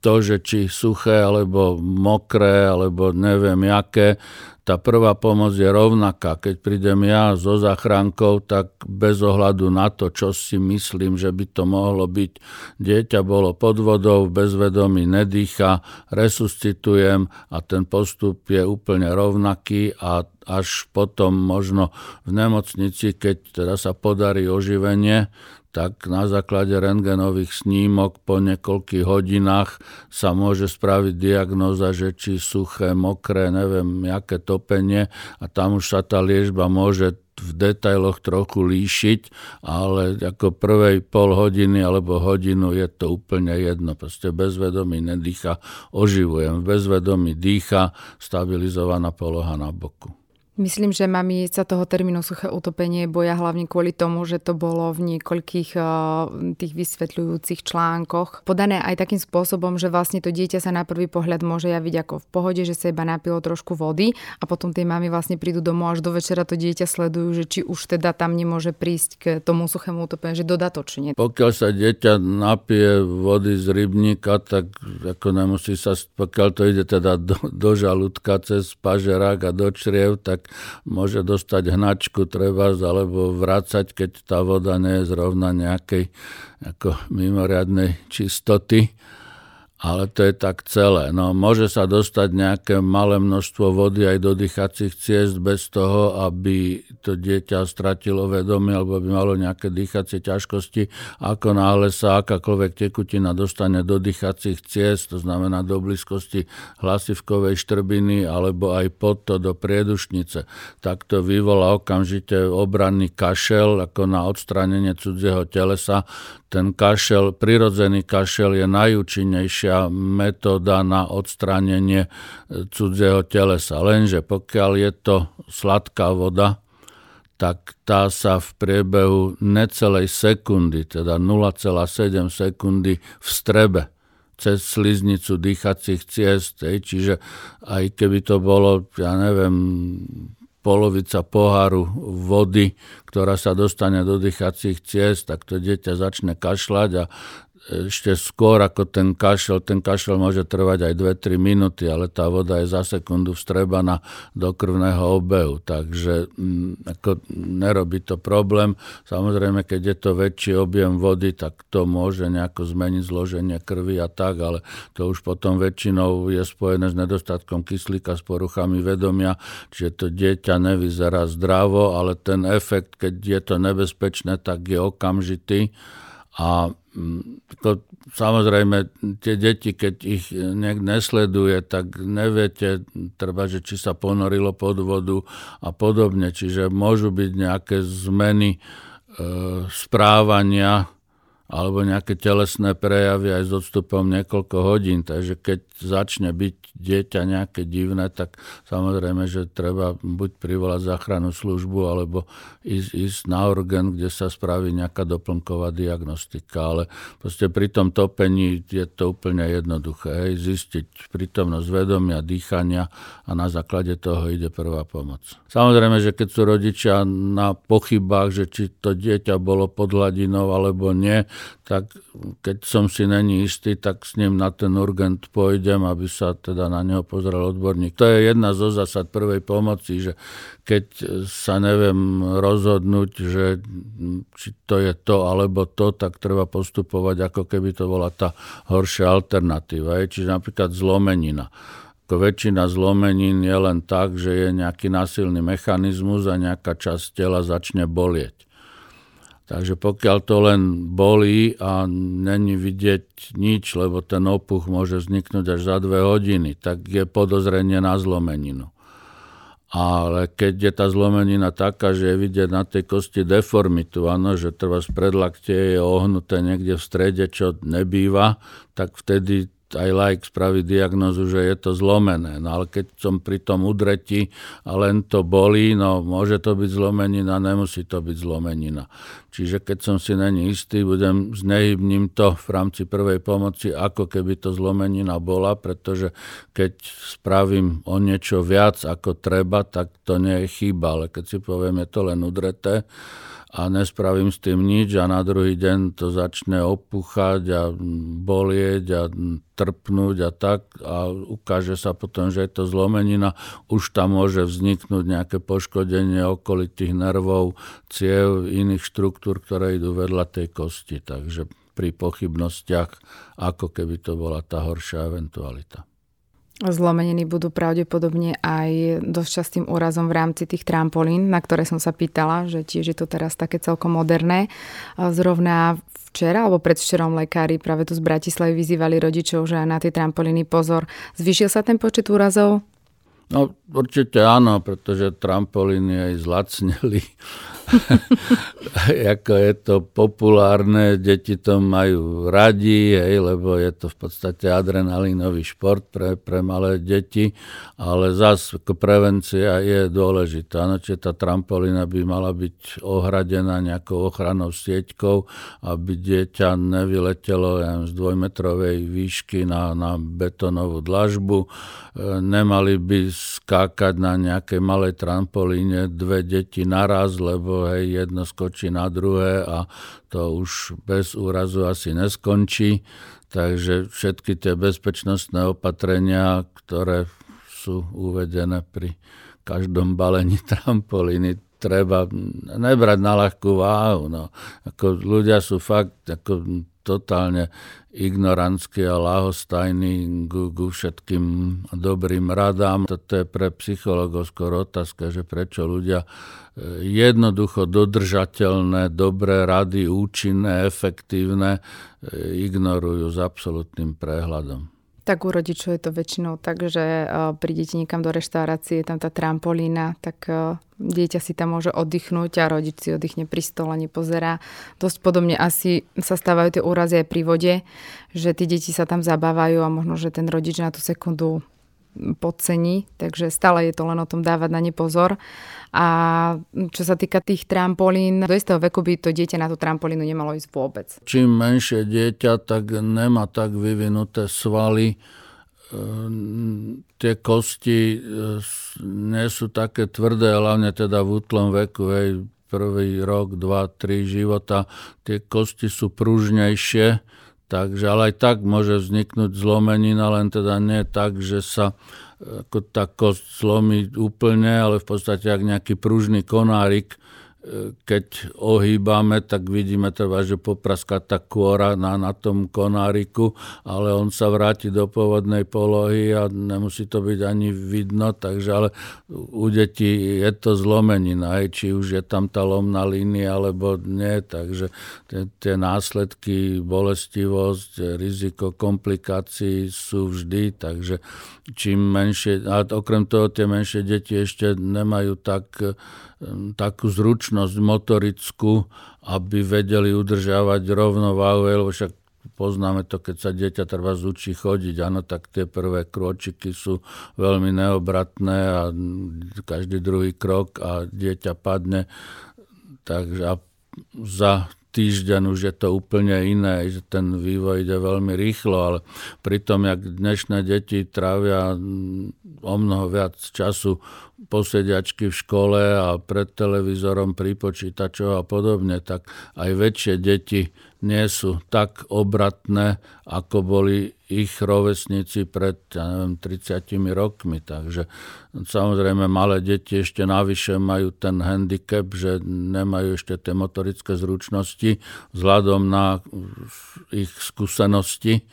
to, že či suché, alebo mokré, alebo neviem jaké, tá prvá pomoc je rovnaká. Keď prídem ja so záchrankou, tak bez ohľadu na to, čo si myslím, že by to mohlo byť, dieťa bolo pod vodou, bezvedomí nedýcha, resuscitujem a ten postup je úplne rovnaký a až potom možno v nemocnici, keď teda sa podarí oživenie, tak na základe rentgenových snímok po niekoľkých hodinách sa môže spraviť diagnóza, že či suché, mokré, neviem, jaké topenie a tam už sa tá liečba môže v detailoch trochu líšiť, ale ako prvej pol hodiny alebo hodinu je to úplne jedno. Proste bezvedomí nedýcha, oživujem. Bezvedomí dýcha, stabilizovaná poloha na boku. Myslím, že mami sa toho termínu suché utopenie boja hlavne kvôli tomu, že to bolo v niekoľkých tých vysvetľujúcich článkoch podané aj takým spôsobom, že vlastne to dieťa sa na prvý pohľad môže javiť ako v pohode, že sa iba napilo trošku vody a potom tie mami vlastne prídu domov až do večera to dieťa sledujú, že či už teda tam nemôže prísť k tomu suchému utopeniu, že dodatočne. Pokiaľ sa dieťa napije vody z rybníka, tak ako nemusí sa, pokiaľ to ide teda do, do žalúdka cez pažerák a do čriev, tak môže dostať hnačku treba alebo vracať, keď tá voda nie je zrovna nejakej ako mimoriadnej čistoty. Ale to je tak celé. No, môže sa dostať nejaké malé množstvo vody aj do dýchacích ciest bez toho, aby to dieťa stratilo vedomie alebo by malo nejaké dýchacie ťažkosti. Ako náhle sa akákoľvek tekutina dostane do dýchacích ciest, to znamená do blízkosti hlasivkovej štrbiny alebo aj pod to do priedušnice, tak to vyvolá okamžite obranný kašel ako na odstránenie cudzieho telesa. Ten kašel, prirodzený kašel je najúčinnejšia metóda na odstránenie cudzieho telesa. Lenže pokiaľ je to sladká voda, tak tá sa v priebehu necelej sekundy, teda nula celá sedem sekundy vstrebe cez sliznicu dýchacích ciest. Čiže aj keby to bolo, ja neviem, polovica poháru vody, ktorá sa dostane do dýchacích ciest, tak to dieťa začne kašľať a ešte skôr ako ten kašel, ten kašel môže trvať aj dve tri minúty, ale tá voda je za sekundu vstrebaná do krvného obehu, takže mm, ako nerobí to problém. Samozrejme, keď je to väčší objem vody, tak to môže nejako zmeniť zloženie krvi a tak, ale to už potom väčšinou je spojené s nedostatkom kyslíka, s poruchami vedomia, čiže to dieťa nevyzerá zdravo, ale ten efekt, keď je to nebezpečné, tak je okamžitý. A to, samozrejme, tie deti, keď ich niekto nesleduje, tak neviete, treba, že či sa ponorilo pod vodu a podobne. Čiže môžu byť nejaké zmeny e, správania a alebo nejaké telesné prejavy aj s odstupom niekoľko hodín. Takže keď začne byť dieťa nejaké divné, tak samozrejme, že treba buď privolať záchrannú službu, alebo ísť, ísť na orgán, kde sa spraví nejaká doplnková diagnostika. Ale proste pri tom topení je to úplne jednoduché. Hej, zistiť prítomnosť vedomia, dýchania a na základe toho ide prvá pomoc. Samozrejme, že keď sú rodičia na pochybách, že či to dieťa bolo pod hladinou alebo nie, tak keď som si není istý, tak s ním na ten urgent pôjdem, aby sa teda na neho pozrel odborník. To je jedna zo zásad prvej pomoci, že keď sa neviem rozhodnúť, že či to je to alebo to, tak treba postupovať, ako keby to bola tá horšia alternatíva. Čiže napríklad zlomenina. Väčšina zlomenín je len tak, že je nejaký násilný mechanizmus a nejaká časť tela začne bolieť. Takže pokiaľ to len bolí a není vidieť nič, lebo ten opuch môže vzniknúť až za dve hodiny, tak je podozrenie na zlomeninu. Ale keď je tá zlomenina taká, že je vidieť na tej kosti deformitu, áno, že treba z predlaktie je ohnuté niekde v strede, čo nebýva, tak vtedy aj laik spraví diagnózu, že je to zlomené. No ale keď som pri tom udretí a len to bolí, no môže to byť zlomenina, nemusí to byť zlomenina. Čiže keď som si není istý, budem znehybním to v rámci prvej pomoci, ako keby to zlomenina bola, pretože keď spravím o niečo viac ako treba, tak to nie je chyba. Ale keď si poviem, je to len udreté, a nespravím s tým nič a na druhý deň to začne opuchať a bolieť a trpnúť a tak a ukáže sa potom, že je to zlomenina. Už tam môže vzniknúť nejaké poškodenie okolitých nervov, ciev, iných štruktúr, ktoré idú vedľa tej kosti. Takže pri pochybnostiach, ako keby to bola tá horšia eventualita. Zlomeniny budú pravdepodobne aj dosť častým úrazom v rámci tých trampolín, na ktoré som sa pýtala, že tiež je to teraz také celkom moderné. Zrovna včera alebo predvčerom lekári práve tu z Bratislavy vyzývali rodičov, že na tie trampolíny pozor. Zvýšil sa ten počet úrazov? No určite áno, pretože trampolíny aj zlacneli. Ako je to populárne, deti to majú radi, hej, lebo je to v podstate adrenalínový šport pre, pre malé deti, ale zase prevencia je dôležitá. No, čiže tá trampolína by mala byť ohradená nejakou ochrannou sieťkou, aby dieťa nevyletelo ja, z dvojmetrovej výšky na, na betónovú dlažbu. Nemali by skákať na nejakej malej trampolíne dve deti naraz, lebo hej, jedno skočí na druhé a to už bez úrazu asi neskončí. Takže všetky tie bezpečnostné opatrenia, ktoré sú uvedené pri každom balení trampolíny, treba nebrať na ľahkú váhu. No. Ako ľudia sú fakt ako totálne ignorantský a ľahostajný k všetkým dobrým radám. Toto je pre psychologov skoro otázka, že prečo ľudia jednoducho dodržateľné, dobré rady, účinné, efektívne ignorujú s absolútnym prehľadom. Tak u rodičov je to väčšinou tak, že prídete niekam do reštaurácie, je tam tá trampolína, tak dieťa si tam môže oddychnúť a rodič si oddychne pri stole, nepozerá. Dosť podobne asi sa stávajú tie úrazy aj pri vode, že tí deti sa tam zabávajú a možno, že ten rodič na tú sekundu podcení, takže stále je to len o tom dávať na ne pozor. A čo sa týka tých trampolín, do istého veku by to dieťa na tú trampolínu nemalo ísť vôbec. Čím menšie dieťa, tak nemá tak vyvinuté svaly. Tie kosti nie sú také tvrdé, hlavne teda v útlom veku, hej, prvý rok, dva, tri života. Tie kosti sú pružnejšie, takže ale aj tak môže vzniknúť zlomenina, len teda nie tak, že sa ako tá kosť zlomí úplne, ale v podstate jak nejaký pružný konárik, keď ohýbame, tak vidíme treba, že popraská tá kôra na, na tom konáriku, ale on sa vráti do pôvodnej polohy a nemusí to byť ani vidno, takže ale u detí je to zlomenina, aj či už je tam tá lomná línia, alebo nie, takže tie, tie následky, bolestivosť, riziko komplikácií sú vždy, takže čím menšie, a okrem toho tie menšie deti ešte nemajú tak takú zručnosť motorickú, aby vedeli udržiavať rovnováhu, lebo však poznáme to, keď sa dieťa treba zúči chodiť, áno, tak tie prvé krôčiky sú veľmi neobratné a každý druhý krok a dieťa padne. Takže za týždeň už je to úplne iné, že ten vývoj ide veľmi rýchlo, ale pritom, jak dnešné deti trávia o mnoho viac času posediačky v škole a pred televízorom, pri počítačoch a podobne, tak aj väčšie deti nie sú tak obratné, ako boli ich rovesníci pred ja neviem, tridsiatimi rokmi. Takže samozrejme malé deti ešte navyše majú ten handicap, že nemajú ešte tie motorické zručnosti vzhľadom na ich skúsenosti,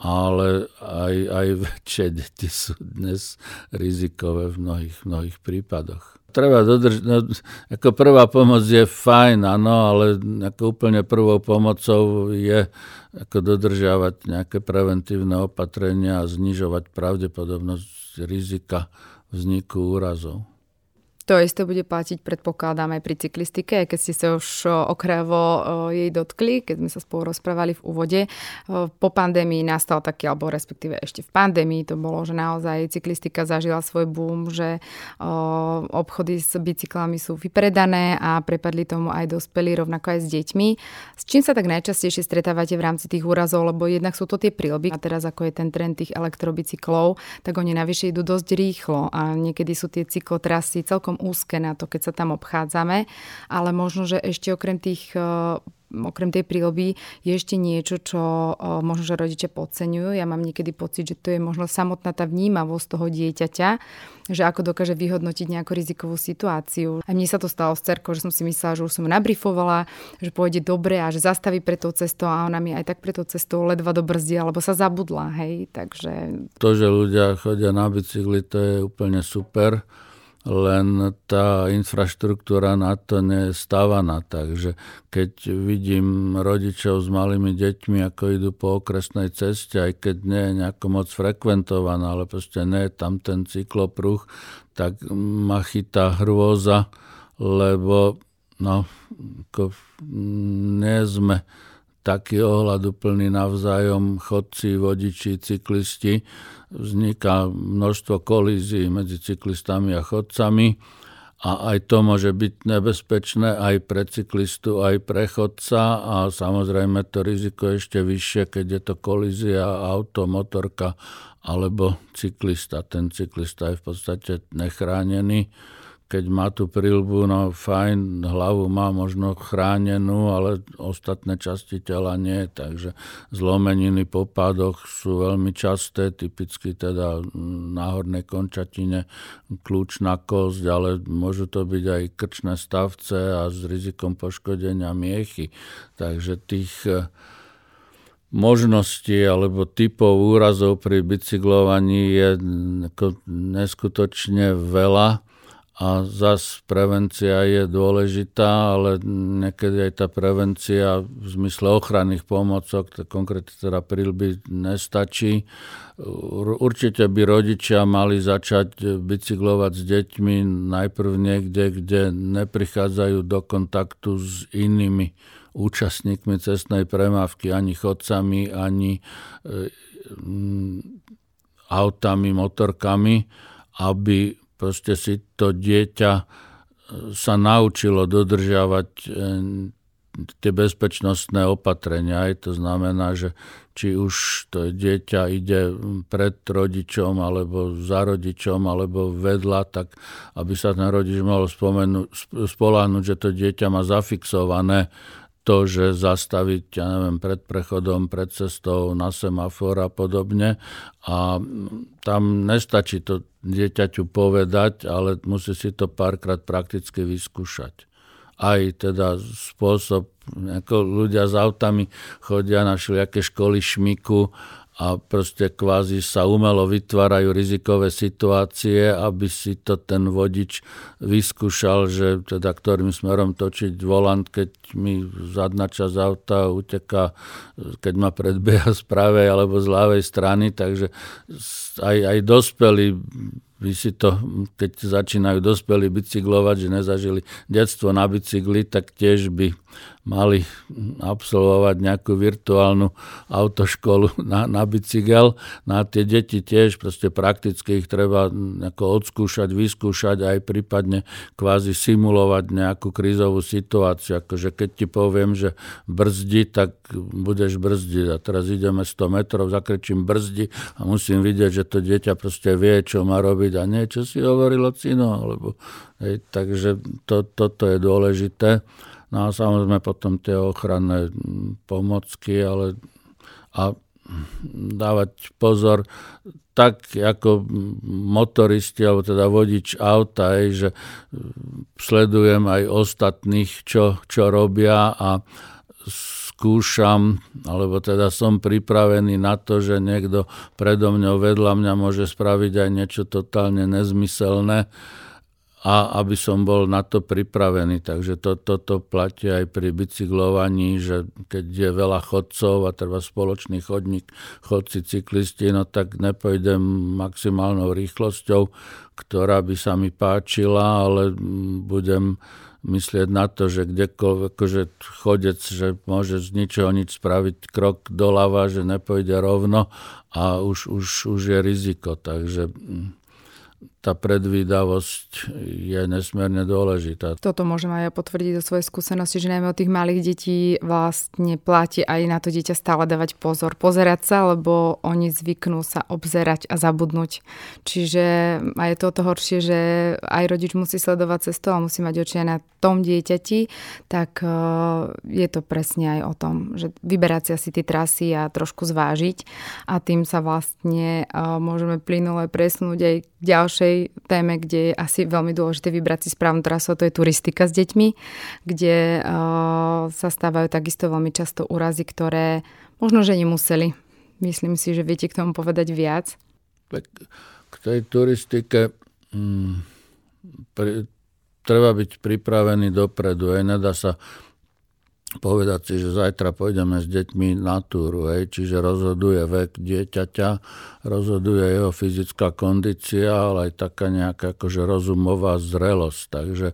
ale aj, aj väčšie deti sú dnes rizikové v mnohých, mnohých prípadoch. Treba dodržiť, no, ako prvá pomoc je fajn, áno, ale ako úplne prvou pomocou je ako dodržiavať nejaké preventívne opatrenia a znižovať pravdepodobnosť rizika vzniku úrazov. To isté bude platiť, predpokladám, aj pri cyklistike, keď ste sa už okrajovo jej dotkli, keď sme sa spolu rozprávali v úvode. Po pandémii nastal taký, alebo respektíve ešte v pandémii to bolo, že naozaj cyklistika zažila svoj boom, že obchody s bicyklami sú vypredané a prepadli tomu aj dospelí, rovnako aj s deťmi. S čím sa tak najčastejšie stretávate v rámci tých úrazov, lebo jednak sú to tie prilby a teraz ako je ten trend tých elektrobicyklov, tak oni navyše idú dosť rýchlo a niekedy sú tie cyklotrasy celkom úzke na to, keď sa tam obchádzame, ale možno, že ešte okrem tých okrem tej príľby je ešte niečo, čo možno, že rodičia podceňujú. Ja mám niekedy pocit, že to je možno samotná tá vnímavosť toho dieťaťa, že ako dokáže vyhodnotiť nejakú rizikovú situáciu. A mne sa to stalo s cerkou, že som si myslela, že už som nabrifovala, že pôjde dobre a že zastaví pre tou cestou a ona mi aj tak pre tou cestou ledva dobrzdí, alebo sa zabudla, hej, takže... To, že ľudia chodia na bicykli, to je úplne super, len tá infraštruktúra na to nie je stávaná. Takže keď vidím rodičov s malými deťmi, ako idú po okresnej ceste, aj keď nie je nejako moc frekventovaná, ale proste nie je tam ten cyklopruh, tak ma chytá hrôza, lebo no, ako, nie sme taký ohľaduplný navzájom chodci, vodiči, cyklisti. Vzniká množstvo kolízií medzi cyklistami a chodcami a aj to môže byť nebezpečné aj pre cyklistu, aj pre chodca a samozrejme to riziko je ešte vyššie, keď je to kolízia auto, motorka alebo cyklista. Ten cyklista je v podstate nechránený. Keď má tú prilbu, no fajn, hlavu má možno chránenú, ale ostatné časti tela nie, takže zlomeniny po pádoch sú veľmi časté, typicky teda na hornej končatine kľúčna kosť, ale môžu to byť aj krčné stavce a s rizikom poškodenia miechy. Takže tých možnosti alebo typov úrazov pri bicyklovaní je neskutočne veľa. A zas prevencia je dôležitá, ale niekedy aj tá prevencia v zmysle ochranných pomocok, konkrétne teda prilby, nestačí. Určite by rodičia mali začať bicyklovať s deťmi najprv niekde, kde neprichádzajú do kontaktu s inými účastníkmi cestnej premávky, ani chodcami, ani autami, motorkami, aby proste si to dieťa sa naučilo dodržiavať tie bezpečnostné opatrenia. Aj to znamená, že či už to dieťa ide pred rodičom, alebo za rodičom, alebo vedľa, tak aby sa ten rodič mohol spoľahnúť, že to dieťa má zafixované to, že zastaviť, ja neviem, pred prechodom, pred cestou, na semafor a podobne. A tam nestačí to dieťaťu povedať, ale musí si to párkrát prakticky vyskúšať. Aj teda spôsob, ako ľudia s autami chodia na všelijaké školy šmiku a proste kvázi sa umelo vytvárajú rizikové situácie, aby si to ten vodič vyskúšal, že teda ktorým smerom točiť volant, keď mi zadná časť auta uteká, keď ma predbieha z pravej alebo z ľavej strany, takže aj, aj dospelí Vy si to, keď začínajú dospelí bicyklovať, že nezažili detstvo na bicykli, tak tiež by mali absolvovať nejakú virtuálnu autoškolu na, na bicykel. Na tie deti tiež proste prakticky ich treba odskúšať, vyskúšať aj prípadne kvázi simulovať nejakú krízovú situáciu. Akože keď ti poviem, že brzdi, tak budeš brzdiť. A teraz ideme sto metrov, zakričím brzdi a musím vidieť, že to dieťa proste vie, čo má robiť a niečo si hovorilo cino, alebo hej, takže to, toto je dôležité. No a samozrejme potom tie ochranné pomocky, ale a dávať pozor, tak ako motoristi, alebo teda vodič auta, hej, že sledujem aj ostatných, čo, čo robia a skúšam, alebo teda som pripravený na to, že niekto predo mňou, vedľa mňa môže spraviť aj niečo totálne nezmyselné a aby som bol na to pripravený. Takže to, toto platí aj pri bicyklovaní, že keď je veľa chodcov a treba spoločný chodník, chodci, cyklisti, no tak nepojdem maximálnou rýchlosťou, ktorá by sa mi páčila, ale budem myslieť na to, že kdekoľvek akože chodec, že môže z ničoho nič spraviť krok doľava, že nepôjde rovno a už, už, už je riziko. Takže tá predvídavosť je nesmierne dôležitá. Toto môžem aj ja potvrdiť do svojej skúsenosti, že najmä od tých malých detí vlastne platí aj na to dieťa stále dávať pozor, pozerať sa, lebo oni zvyknú sa obzerať a zabudnúť. Čiže aj je toto horšie, že aj rodič musí sledovať cestu a musí mať oči aj na tom dieťati, tak je to presne aj o tom, že vyberať si asi tie trasy a trošku zvážiť a tým sa vlastne môžeme plynule presunúť aj k ďalšej téme, kde je asi veľmi dôležité vybrať si správnu trasu, to je turistika s deťmi, kde uh, sa stávajú takisto veľmi často úrazy, ktoré možno, že nemuseli. Myslím si, že viete k tomu povedať viac. Tak k tej turistike m, pri, treba byť pripravený dopredu. Aj nedá sa povedať si, že zajtra pôjdeme s deťmi na túru, hej. Čiže rozhoduje vek dieťaťa, rozhoduje jeho fyzická kondícia, ale aj taká nejaká akože rozumová zrelosť. Takže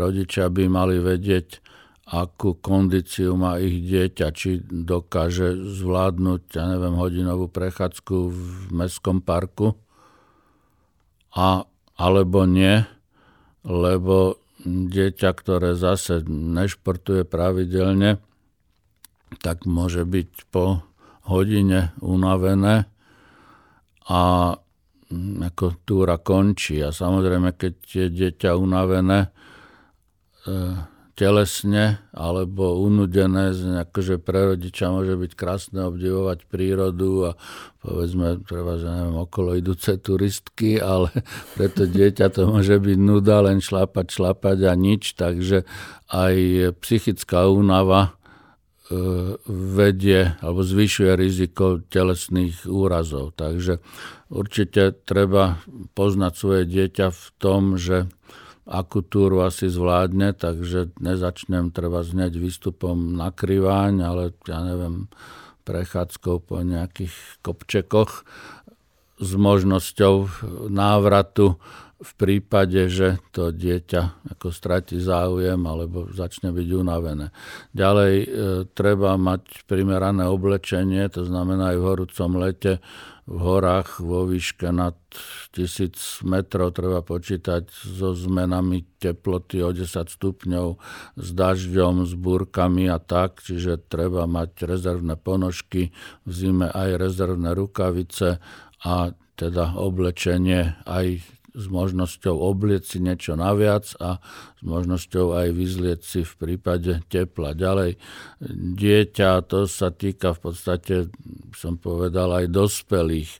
rodičia by mali vedieť, akú kondíciu má ich dieťa, či dokáže zvládnuť, ja neviem, hodinovú prechádzku v mestskom parku, a, alebo nie, lebo dieťa, ktoré zase nešportuje pravidelne, tak môže byť po hodine unavené a ako túra končí. A samozrejme, keď je dieťa unavené e, telesne alebo unudené, akože pre rodiča môže byť krásne obdivovať prírodu a povedzme, treba, že neviem, okolo idúce turistky, ale preto dieťa to môže byť nuda, len šlápať, šlápať a nič. Takže aj psychická únava e, vedie alebo zvyšuje riziko telesných úrazov. Takže určite treba poznať svoje dieťa v tom, že akú túru asi zvládne, takže nezačnem treba hneď výstupom na Kriváň, ale ja neviem, prechádzkou po nejakých kopčekoch s možnosťou návratu v prípade, že to dieťa ako stratí záujem alebo začne byť unavené. Ďalej e, treba mať primerané oblečenie, to znamená aj v horúcom lete v horách vo výške nad tisíc metrov treba počítať so zmenami teploty o desať stupňov, s dažďom, s búrkami a tak, čiže treba mať rezervné ponožky, v zime aj rezervné rukavice a teda oblečenie aj s možnosťou obliec si niečo naviac a s možnosťou aj vyzliec si v prípade tepla. Ďalej dieťa, to sa týka v podstate, som povedal, aj dospelých.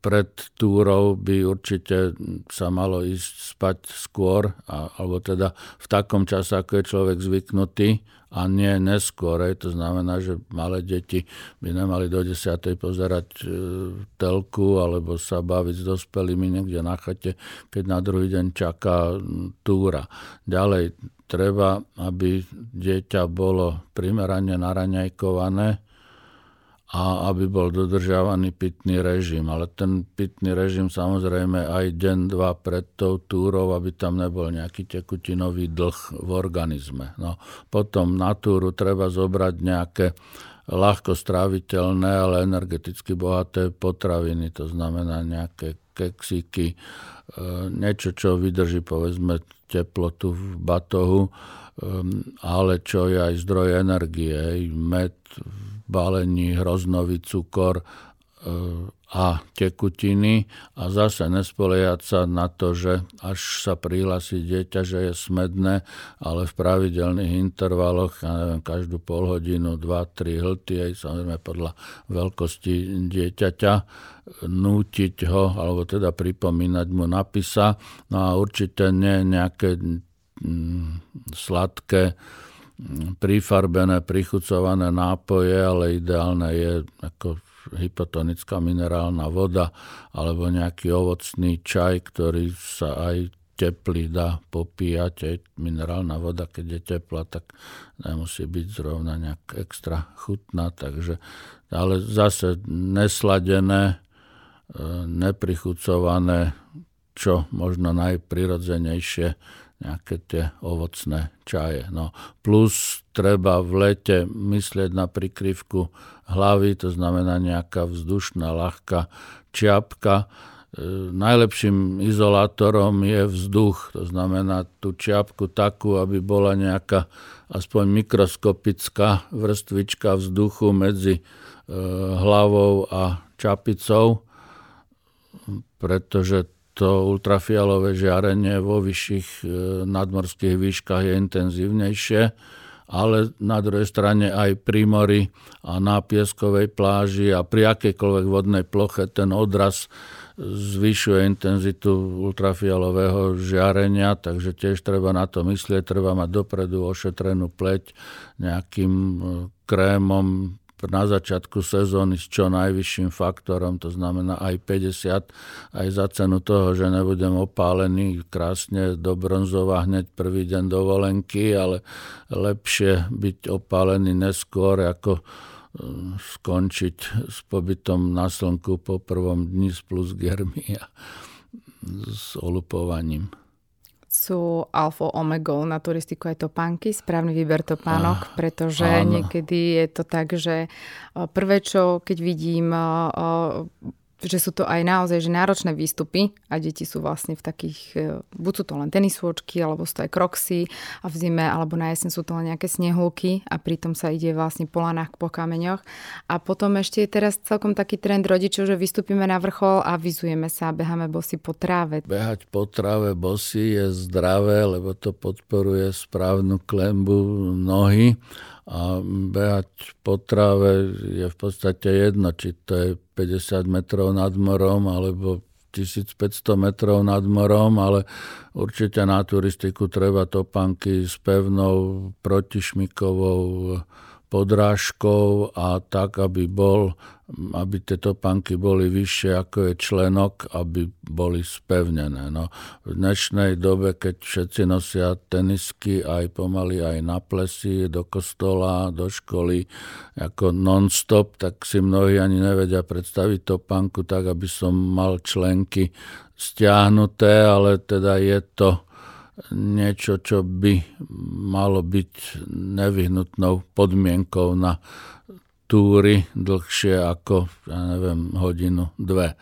Pred túrou by určite sa malo ísť spať skôr, alebo teda v takom čase, ako je človek zvyknutý, a nie neskôr. Hej. To znamená, že malé deti by nemali do desiatej pozerať e, telku alebo sa baviť s dospelými niekde na chate, keď na druhý deň čaká túra. Ďalej treba, aby dieťa bolo primerane naraňajkované a aby bol dodržiavaný pitný režim. Ale ten pitný režim samozrejme aj deň, dva pred tou túrou, aby tam nebol nejaký tekutinový dlh v organizme. No, potom na túru treba zobrať nejaké ľahko stráviteľné, ale energeticky bohaté potraviny, to znamená nejaké keksiky, niečo, čo vydrží, povedzme, teplotu v batohu, ale čo je aj zdroj energie, med, balení, hroznový cukor a tekutiny, a zase nespoliehať sa na to, že až sa prihlási dieťa, že je smedné, ale v pravidelných intervaloch, ja neviem, každú pol hodinu, dva, tri hlty, aj samozrejme podľa veľkosti dieťaťa, nútiť ho, alebo teda pripomínať mu napisa. No a určite nie nejaké sladké, prifarbené, prichucované nápoje, ale ideálne je ako hypotonická minerálna voda alebo nejaký ovocný čaj, ktorý sa aj teplý dá popíjať. Aj minerálna voda, keď je teplá, tak nemusí byť zrovna nejak extra chutná. Takže, ale zase nesladené, neprichucované, čo možno najprirodzenejšie, nejaké tie ovocné čaje. No. Plus treba v lete myslieť na prikryvku hlavy, to znamená nejaká vzdušná, ľahká čiapka. E, najlepším izolátorom je vzduch, to znamená tú čiapku takú, aby bola nejaká aspoň mikroskopická vrstvička vzduchu medzi e, hlavou a čapicou, pretože to ultrafialové žiarenie vo vyšších nadmorských výškach je intenzívnejšie, ale na druhej strane aj pri mori a na pieskovej pláži a pri akejkoľvek vodnej ploche ten odraz zvyšuje intenzitu ultrafialového žiarenia, takže tiež treba na to myslieť, treba mať dopredu ošetrenú pleť nejakým krémom, na začiatku sezóny s čo najvyšším faktorom, to znamená aj päťdesiat, aj za cenu toho, že nebudem opálený krásne do bronzova hneď prvý deň dovolenky, ale lepšie byť opálený neskôr, ako skončiť s pobytom na slnku po prvom dni s plusgermi a s olupovaním. Sú alfa omegou na turistiku aj topánky, správny výber topánok, pretože áno. Niekedy je to tak, že prvé, čo keď vidím, že sú to aj naozaj že náročné výstupy a deti sú vlastne v takých, buď sú to len tenisôčky, alebo sú to aj kroxy a v zime, alebo na jeseň sú to len nejaké snehulky a pritom sa ide vlastne po lanách, po kameňoch. A potom ešte je teraz celkom taký trend rodičov, že vystúpime na vrchol a vyzujeme sa a beháme bosy po tráve. Behať po tráve bosy je zdravé, lebo to podporuje správnu klembu nohy. A behať po tráve je v podstate jedno, či to je päťdesiat metrov nad morom alebo tisícpäťsto metrov nad morom, ale určite na turistiku treba topánky s pevnou protišmikovou podrážkou a tak, aby bol, aby tie topánky boli vyššie ako je členok, aby boli spevnené. No, v dnešnej dobe, keď všetci nosia tenisky aj pomaly aj na plesy, do kostola, do školy, ako non-stop, tak si mnohí ani nevedia predstaviť topánku tak, aby som mal členky stiahnuté, ale teda je to niečo, čo by malo byť nevyhnutnou podmienkou na túry dlhšie ako, ja neviem, hodinu, dve.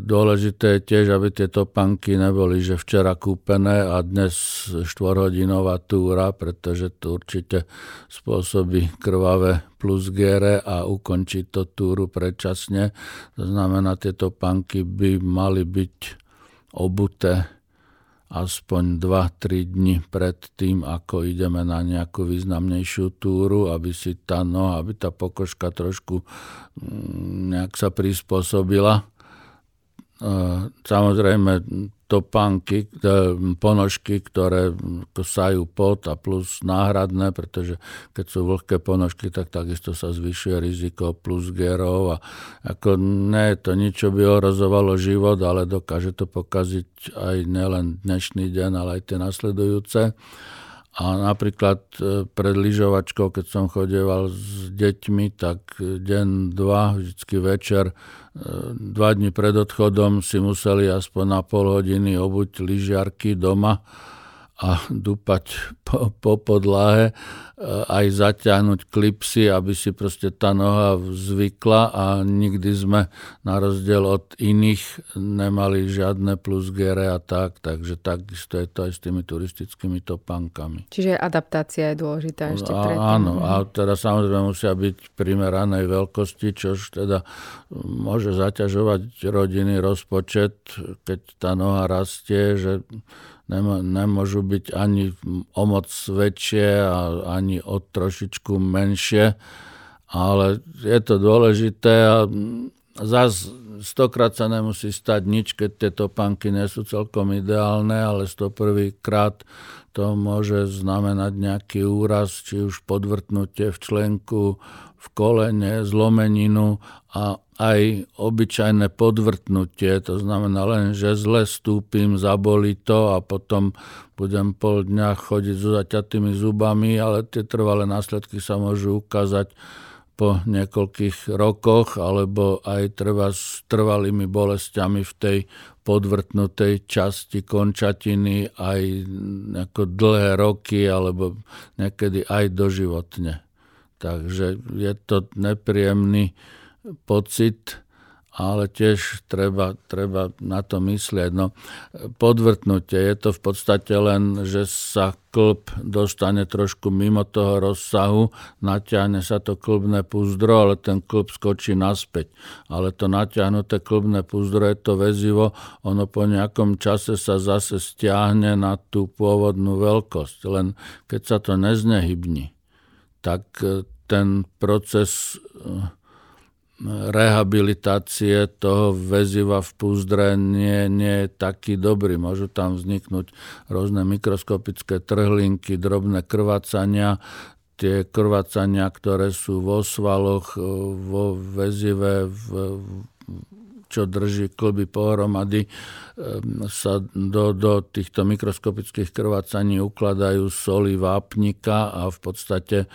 Dôležité je tiež, aby tie topánky neboli, že včera kúpené a dnes štvorhodinová túra, pretože to určite spôsobí krvavé plusgere a ukončí to túru predčasne. To znamená, tie topánky by mali byť obuté aspoň dva tri dni pred tým, ako ideme na nejakú významnejšiu túru, aby si tá noha, aby tá pokožka trošku nejak sa prispôsobila. Samozrejme topánky, ponožky, ktoré sajú pot a plus náhradné, pretože keď sú vlhké ponožky, tak takisto sa zvyšuje riziko plusgerov a ako nie je to nič, čo by ohrozovalo život, ale dokáže to pokaziť aj nielen dnešný deň, ale aj tie nasledujúce. A napríklad pred lyžovačkou, keď som chodeval s deťmi, tak deň, dva, vždycky večer, dva dni pred odchodom si museli aspoň na pol hodiny obuť lyžiarky doma a dúpať po, po podlahe, aj zaťahnuť klipsy, aby si proste tá noha zvykla a nikdy sme na rozdiel od iných nemali žiadne plusgere a tak, takže takisto je to aj s tými turistickými topánkami. Čiže adaptácia je dôležitá ešte predtým. Áno, a teda samozrejme musia byť primeranej veľkosti, čo teda môže zaťažovať rodinný rozpočet, keď tá noha rastie, že nemôžu byť ani o moc väčšie a ani o trošičku menšie, ale je to dôležité a zas stokrát sa nemusí stať nič, keď tie topánky nie sú celkom ideálne, ale stoprvýkrát to môže znamenať nejaký úraz, či už podvrtnutie v členku, v kolene, zlomeninu a aj obyčajné podvrtnutie, to znamená len, že zle stúpim, zabolí to a potom budem pol dňa chodiť so zaťatými zubami, ale tie trvalé následky sa môžu ukázať po niekoľkých rokoch alebo aj trvá s trvalými bolestiami v tej podvrtnutej časti končatiny aj ako dlhé roky alebo niekedy aj doživotne. Takže je to nepríjemný pocit, ale tiež treba, treba na to myslieť. No, podvrtnutie je to v podstate len, že sa klb dostane trošku mimo toho rozsahu, natiahne sa to klbné púzdro, ale ten klb skočí naspäť. Ale to natiahnuté klbné púzdro je to väzivo, ono po nejakom čase sa zase stiahne na tú pôvodnú veľkosť. Len keď sa to neznehybní, tak ten proces rehabilitácie toho väziva v púzdre nie, nie je taký dobrý. Môžu tam vzniknúť rôzne mikroskopické trhlinky, drobné krvácania. Tie krvácania, ktoré sú vo svaloch, vo väzive, v, čo drží klby pohromady, sa do, do týchto mikroskopických krvácaní ukladajú soli vápnika a v podstate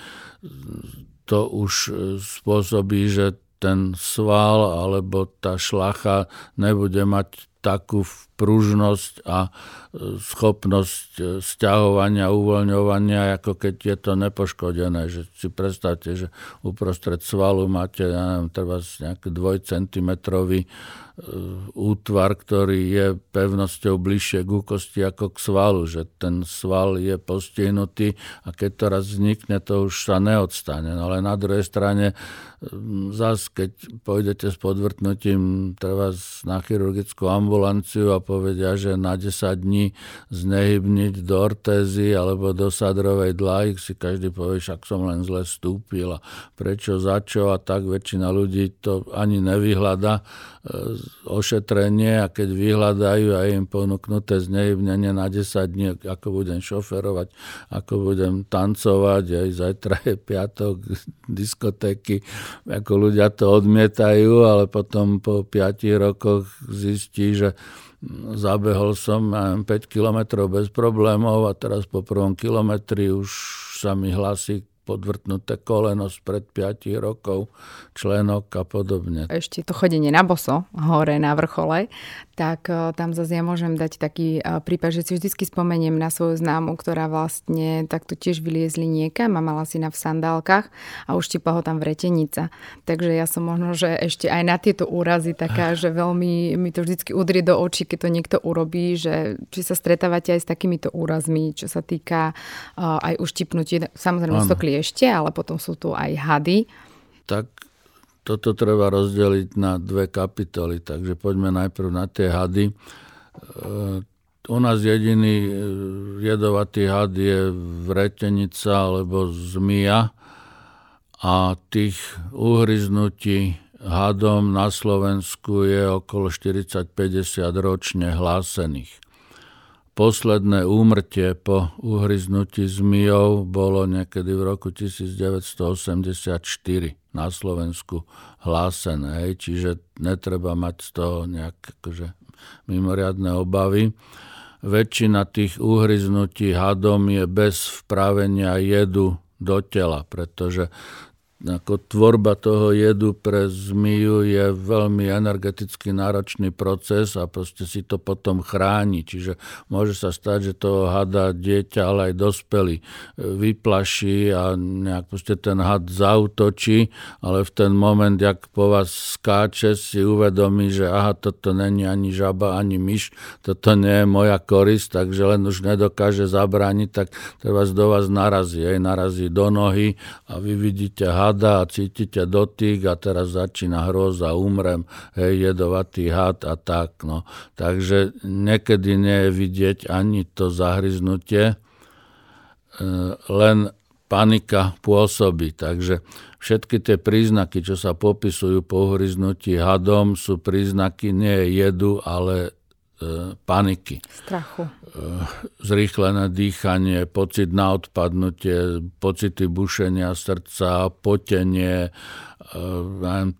to už spôsobí, že ten sval alebo tá šlacha nebude mať takú pružnosť a schopnosť sťahovania, uvoľňovania, ako keď je to nepoškodené. Že si predstavte, že uprostred svalu máte, ja neviem, treba nejaký dvojcentimetrový útvar, ktorý je pevnosťou bližšie k kosti ako k svalu, že ten sval je postihnutý a keď to raz vznikne, to už sa neodstane. No, ale na druhej strane zas, keď pôjdete s podvrtnutím treba na chirurgickú ambulanciu a povedia, že na desať dní znehybniť do ortézy alebo do sadrovej dlahy, si každý povie, však som len zle stúpil a prečo, začo a tak väčšina ľudí to ani nevyhľada ošetrenie a keď vyhľadajú a im ponúknuté znehybnenie na desať dní, ako budem šoferovať, ako budem tancovať, aj zajtra je piatok, diskotéky, ako ľudia to odmietajú, ale potom po piatich rokoch zistí, že zabehol som päť kilometrov bez problémov a teraz po prvom kilometri už sa mi hlási podvrtnuté koleno spred päť rokov, členok a podobne. Ešte to chodenie na boso, hore na vrchole, tak tam zase ja môžem dať taký prípad, že si vždycky spomeniem na svoju známu, ktorá vlastne takto tiež vyliezli niekam a mala si na v sandálkach a už típla ho tam vretenica. Takže ja som možno, že ešte aj na tieto úrazy taká, že veľmi mi to vždycky udrie do očí, keď to niekto urobí, že či sa stretávate aj s takýmito úrazmi, čo sa týka aj uštipnutie, samozrejme to kliešť ešte, ale potom sú tu aj hady. Tak toto treba rozdeliť na dve kapitoly, takže poďme najprv na tie hady. U nás jediný jedovatý had je vretenica alebo zmija a tých uhryznutí hadom na Slovensku je okolo štyridsať až päťdesiat ročne hlásených. Posledné úmrtie po uhryznutí zmijou bolo niekedy v roku devätnásť osemdesiatštyri na Slovensku hlásené, hej, čiže netreba mať z toho nejak akože mimoriadne obavy. väčšina tých uhryznutí hadom je bez vpravenia jedu do tela, pretože ako tvorba toho jedu pre zmiju je veľmi energeticky náročný proces a proste si to potom chráni. Čiže môže sa stať, že toho hada dieťa, ale aj dospelý vyplaší a nejak proste ten had zaútočí, ale v ten moment, jak po vás skáče, si uvedomí, že aha, toto není ani žaba, ani myš, toto nie je moja korisť, takže len už nedokáže zabrániť, tak treba do vás narazí. Aj narazí do nohy a vy vidíte had a cítite dotyk a teraz začína hrôza, umrem, hej, jedovatý had a tak. No. Takže niekedy nie je vidieť ani to zahryznutie, len panika pôsobí. Takže všetky tie príznaky, čo sa popisujú po uhryznutí hadom, sú príznaky nie jedu, ale paniky. Strachu. Zrýchlené dýchanie, pocit na odpadnutie, pocity bušenia srdca, potenie,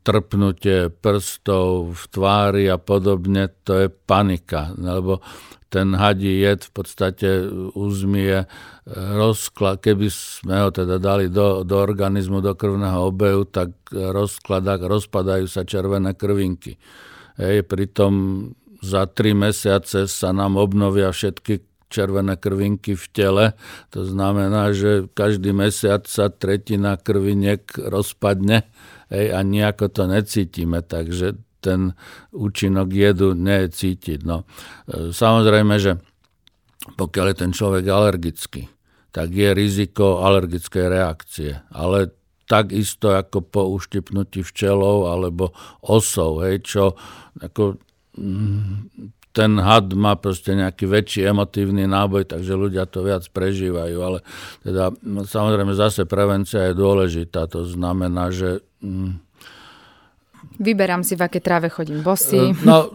trpnutie prstov v tvári a podobne, to je panika. Lebo ten hadí jed v podstate uzmie rozklad, keby sme ho teda dali do, do organizmu, do krvného obehu, tak rozklada, rozpadajú sa červené krvinky. Hej, pritom za tri mesiace sa nám obnovia všetky červené krvinky v tele. To znamená, že každý mesiac sa tretina krviniek rozpadne, hej, a nejako to necítime, takže ten účinok jedu nie je cítiť. No. Samozrejme, že pokiaľ je ten človek alergický, tak je riziko alergickej reakcie, ale takisto ako po uštipnutí včelou alebo osou, hej, čo ako ten had má proste nejaký väčší emotívny náboj, takže ľudia to viac prežívajú, ale teda samozrejme zase prevencia je dôležitá, to znamená, že vyberám si, v aké tráve chodím bosý. No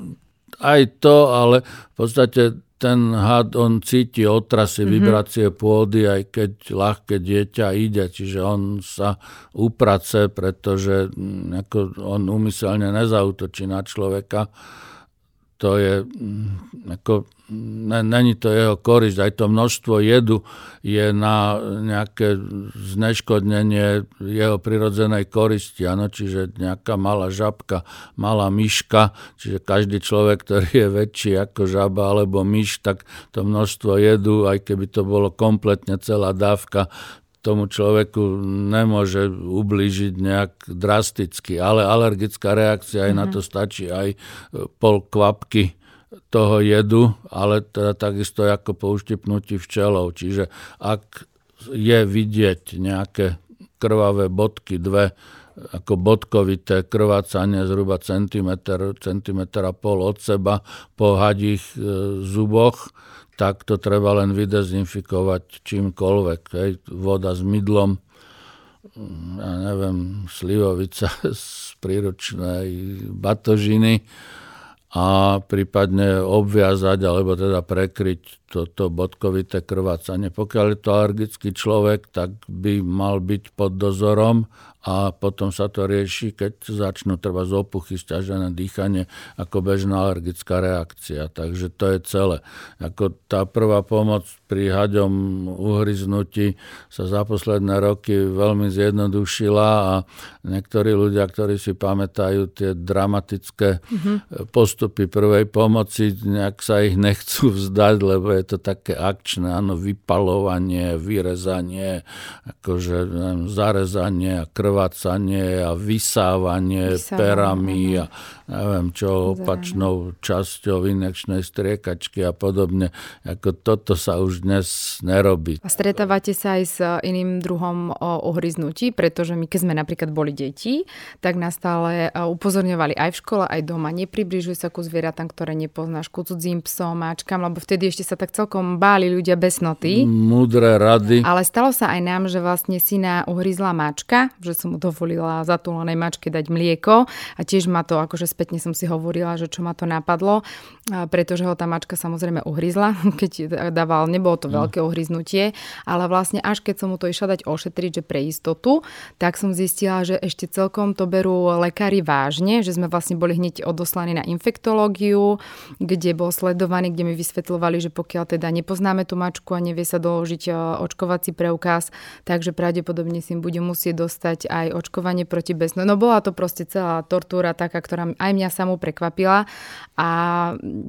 aj to, ale v podstate ten had, on cíti otrasy, mm-hmm. vibrácie pôdy, aj keď ľahké dieťa ide, čiže on sa uprace, pretože ako on úmyselne nezautočí na človeka. To je, ako, není to jeho korisť, aj to množstvo jedu je na nejaké zneškodnenie jeho prirodzenej koristi, ano? Čiže nejaká malá žabka, malá myška, čiže každý človek, ktorý je väčší ako žaba alebo myš, tak to množstvo jedu, aj keby to bolo kompletne celá dávka, tomu človeku nemôže ublížiť nejak drasticky, ale alergická reakcia, aj mm-hmm. na to stačí aj pol kvapky toho jedu, ale teda takisto ako po uštipnutí včelov. Čiže ak je vidieť nejaké krvavé bodky, dve ako bodkovité krvácanie zhruba centimetr, centimetra pol od seba po hadích zuboch, tak to treba len vydezinfikovať čímkoľvek. Hej. Voda s mydlom, ja neviem, slivovica z príručnej batožiny a prípadne obviazať alebo teda prekryť toto bodkovité krvácanie. Pokiaľ je to alergický človek, tak by mal byť pod dozorom a potom sa to rieši, keď začnú treba z opuchy, sťažené dýchanie ako bežná alergická reakcia. Takže to je celé. Ako tá prvá pomoc pri haďom uhryznutí sa za posledné roky veľmi zjednodušila a niektorí ľudia, ktorí si pamätajú tie dramatické mm-hmm. postupy prvej pomoci, nejak sa ich nechcú vzdať, lebo je to také akčné, áno, vypalovanie, vyrezanie, akože neviem, zarezanie a krvácanie a vysávanie, vysávanie perami a neviem čo, opačnou časťou inekčnej striekačky a podobne. Ako toto sa už dnes nerobí. A stretávate sa aj s iným druhom ohryznutí, pretože my, keď sme napríklad boli deti, tak nás stále upozorňovali aj v škole, aj doma. Nepribližuj sa ku zvieratám, ktoré nepoznáš, ku cudzím psom, mačkám, lebo vtedy ešte sa tak celkom báli ľudia besnoty. Múdre rady. Ale stalo sa aj nám, že vlastne syna uhryzla mačka, že som mu dovolila zatúlenej mačke dať mlieko a tiež ma to, akože spätne som si hovorila, že čo ma to napadlo, pretože ho tá mačka samozrejme uhryzla, keď dával, nebolo to veľké uhryznutie, ale vlastne až keď som mu to išla dať ošetriť, že pre istotu, tak som zistila, že ešte celkom to berú lekári vážne, že sme vlastne boli hneď odoslaní na infektológiu, kde bol sledovaný, kde mi vysvetľovali, že pokiaľ pokiaľ teda nepoznáme tú mačku a nevie sa doložiť očkovací preukaz, takže pravdepodobne si bude musieť dostať aj očkovanie proti bezno. No bola to proste celá tortúra taká, ktorá aj mňa samú prekvapila a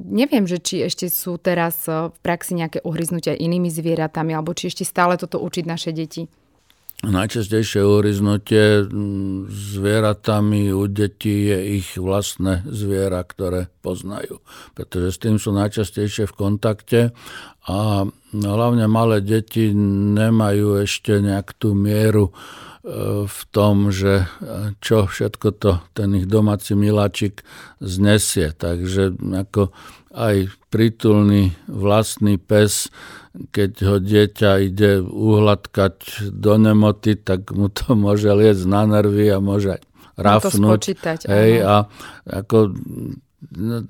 neviem, že či ešte sú teraz v praxi nejaké uhryznutia inými zvieratami alebo či ešte stále toto učiť naše deti. Najčastejšie uhryznutie zvieratami u detí je ich vlastné zviera, ktoré poznajú. Pretože s tým sú najčastejšie v kontakte a hlavne malé deti nemajú ešte nejak tú mieru v tom, že čo všetko to ten ich domáci miláčik znesie. Takže ako aj prítulný vlastný pes, keď ho dieťa ide uhladkať do nemoty, tak mu to môže liecť na nervy a môže rafnúť. Spočítať, hej, a ako,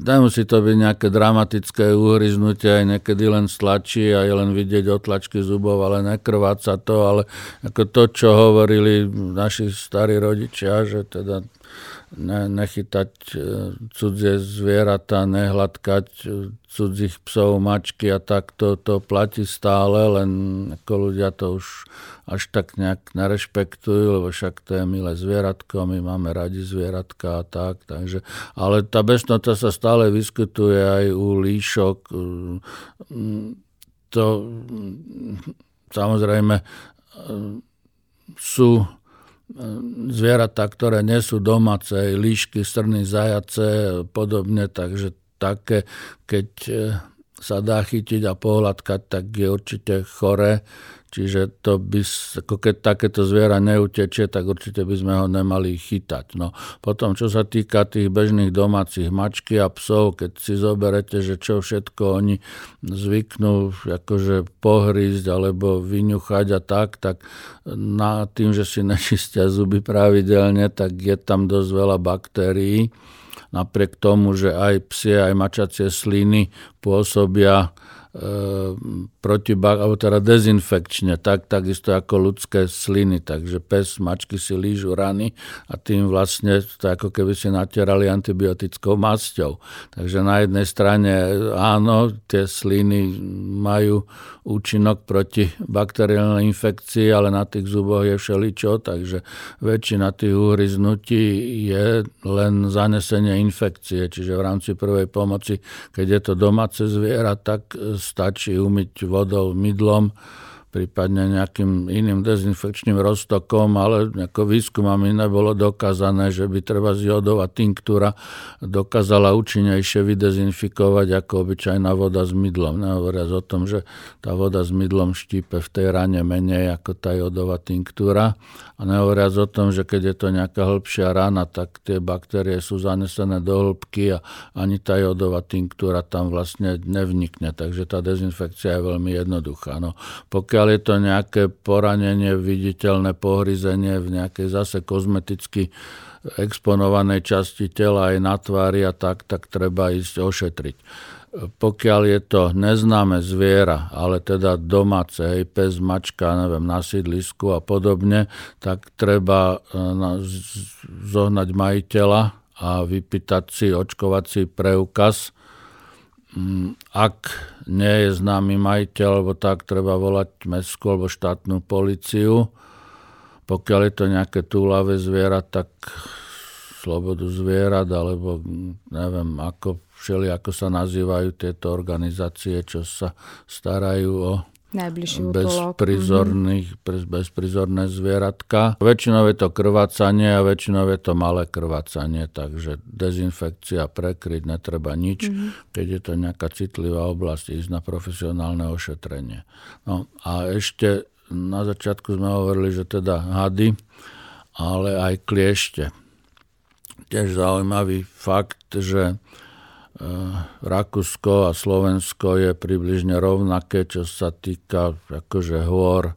nemusí to byť nejaké dramatické uhryznutie, aj niekedy len stlačí a je len vidieť otlačky zubov, ale nekrváca to, ale ako to, čo hovorili naši starí rodičia, že teda Ne, nechytať cudzie zvieratá, nehladkať cudzích psov, mačky a tak, to, to platí stále, len ako ľudia to už až tak nejak nerešpektujú, lebo však to je milé zvieratko, my máme radi zvieratka a tak, takže, ale tá besnota sa stále vyskytuje aj u líšok. To samozrejme sú zvieratá, ktoré nie sú domáce, líšky, strny, zajace podobne, takže také, keď sa dá chytiť a pohľadkať, tak je určite choré. Čiže to by, ako keď takéto zviera neutečie, tak určite by sme ho nemali chytať. No, potom, čo sa týka tých bežných domácich mačky a psov, keď si zoberete, že čo všetko oni zvyknú akože pohrízť alebo vyňuchať a tak, tak na tým, že si nečistia zuby pravidelne, tak je tam dosť veľa baktérií. Napriek tomu, že aj psie, aj mačacie sliny pôsobia protibak, alebo teda dezinfekčne, tak, takisto ako ľudské sliny, takže pes, mačky si lížu rany a tým vlastne to ako keby si natierali antibiotickou masťou. Takže na jednej strane áno, tie sliny majú účinok proti bakteriálnej infekcii, ale na tých zuboch je všeličo, takže väčšina tých uhryznutí je len zanesenie infekcie, čiže v rámci prvej pomoci, keď je to domáce zviera, tak stačí umyť vodou, mydlom, prípadne nejakým iným dezinfekčným roztokom, ale ako výskumami nebolo dokázané, že by treba jódová tinktúra dokázala účinnejšie vydezinfikovať ako obyčajná voda s mydlom. Nehovoriac o tom, že tá voda s mydlom štípe v tej rane menej ako tá jódová tinktúra. A nehovoriac o tom, že keď je to nejaká hĺbšia rana, tak tie baktérie sú zanesené do hĺbky a ani tá jódová tinktúra tam vlastne nevnikne. Takže tá dezinfekcia je veľmi jednoduchá. No, pokiaľ je to nejaké poranenie, viditeľné pohryzenie v nejakej zase kozmeticky exponovanej časti tela aj na tvári a tak, tak treba ísť ošetriť. Pokiaľ je to neznáme zviera, ale teda domáce, hej, pes, mačka, neviem, na sídlisku a podobne, tak treba zohnať majiteľa a vypýtať si očkovací preukaz. Ak nie je známy majiteľ, alebo tak, treba volať mestskú alebo štátnu políciu. Pokiaľ je to nejaké túlavé zviera, tak slobodu zvierat, alebo neviem, ako, všeli, ako sa nazývajú tieto organizácie, čo sa starajú o bezprizorných, mm. bezprizorné zvieratka. Väčšinou je to krvácanie a väčšinou je to malé krvácanie, takže dezinfekcia, prekryť, netreba nič. Mm. Keď je to nejaká citlivá oblasť, ísť na profesionálne ošetrenie. No a ešte na začiatku sme hovorili, že teda hady, ale aj kliešte. Tiež zaujímavý fakt, že Rakúsko a Slovensko je približne rovnaké, čo sa týka akože hôr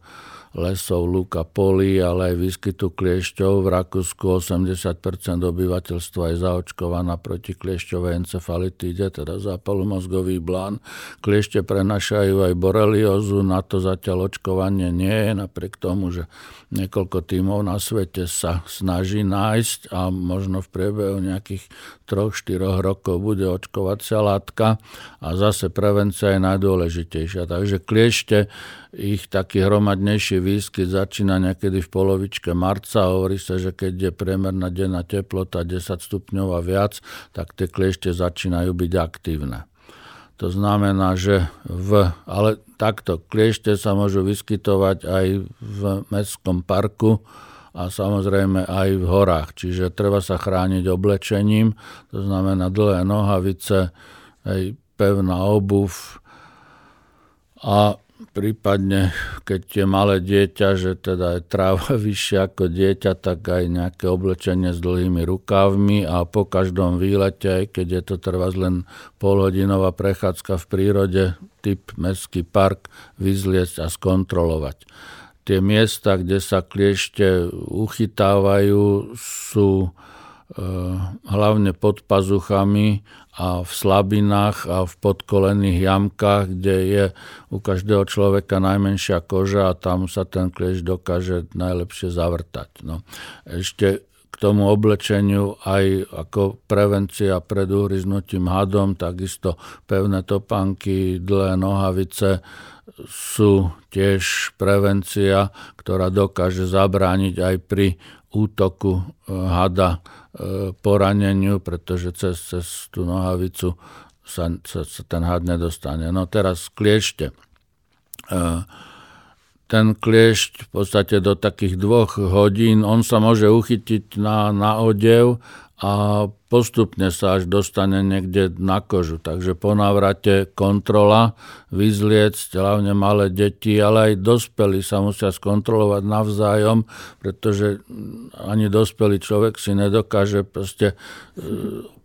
lesov, lúka, polí, ale aj výskytu kliešťov. V Rakúsku osemdesiat percent obyvateľstva je zaočkovaná proti kliešťovej encefalitíde, teda zápalu mozgových blán. Kliešte prenašajú aj boreliozu, na to zatiaľ očkovanie nie je, napriek tomu, že niekoľko tímov na svete sa snaží nájsť a možno v priebehu nejakých troch štyroch rokov bude očkovacia látka a zase prevencia je najdôležitejšia. Takže kliešte, ich taký hromadnejší výskyt začína niekedy v polovičke marca. Hovorí sa, že keď je priemerná denná teplota desať stupňov a viac, tak tie kliešte začínajú byť aktívne. To znamená, že v, ale takto kliešte sa môžu vyskytovať aj v mestskom parku a samozrejme aj v horách. Čiže treba sa chrániť oblečením, to znamená dlhé nohavice, aj pevná obuv a prípadne, keď je malé dieťa, že teda je tráva vyššia ako dieťa, tak aj nejaké oblečenie s dlhými rukávmi a po každom výlete, aj keď je to trvá len polhodinová prechádzka v prírode, typ mestský park, vyzliecť a skontrolovať. Tie miesta, kde sa kliešte uchytávajú, sú hlavne pod pazuchami a v slabinách a v podkolených jamkách, kde je u každého človeka najmenšia koža a tam sa ten kliešť dokáže najlepšie zavrtať. No. Ešte k tomu oblečeniu aj ako prevencia pred uhryznutím hadom, takisto pevné topánky, dlhé nohavice sú tiež prevencia, ktorá dokáže zabrániť aj pri útoku hada poraneniu, pretože cez, cez tú nohavicu sa, sa, sa ten had nedostane. No teraz kliešte. Ten kliešť v podstate do takých dvoch hodín, on sa môže uchytiť na, na odev a postupne sa až dostane niekde na kožu. Takže po návrate kontrola, vyzliecť, hlavne malé deti, ale aj dospelí sa musia skontrolovať navzájom, pretože ani dospelý človek si nedokáže proste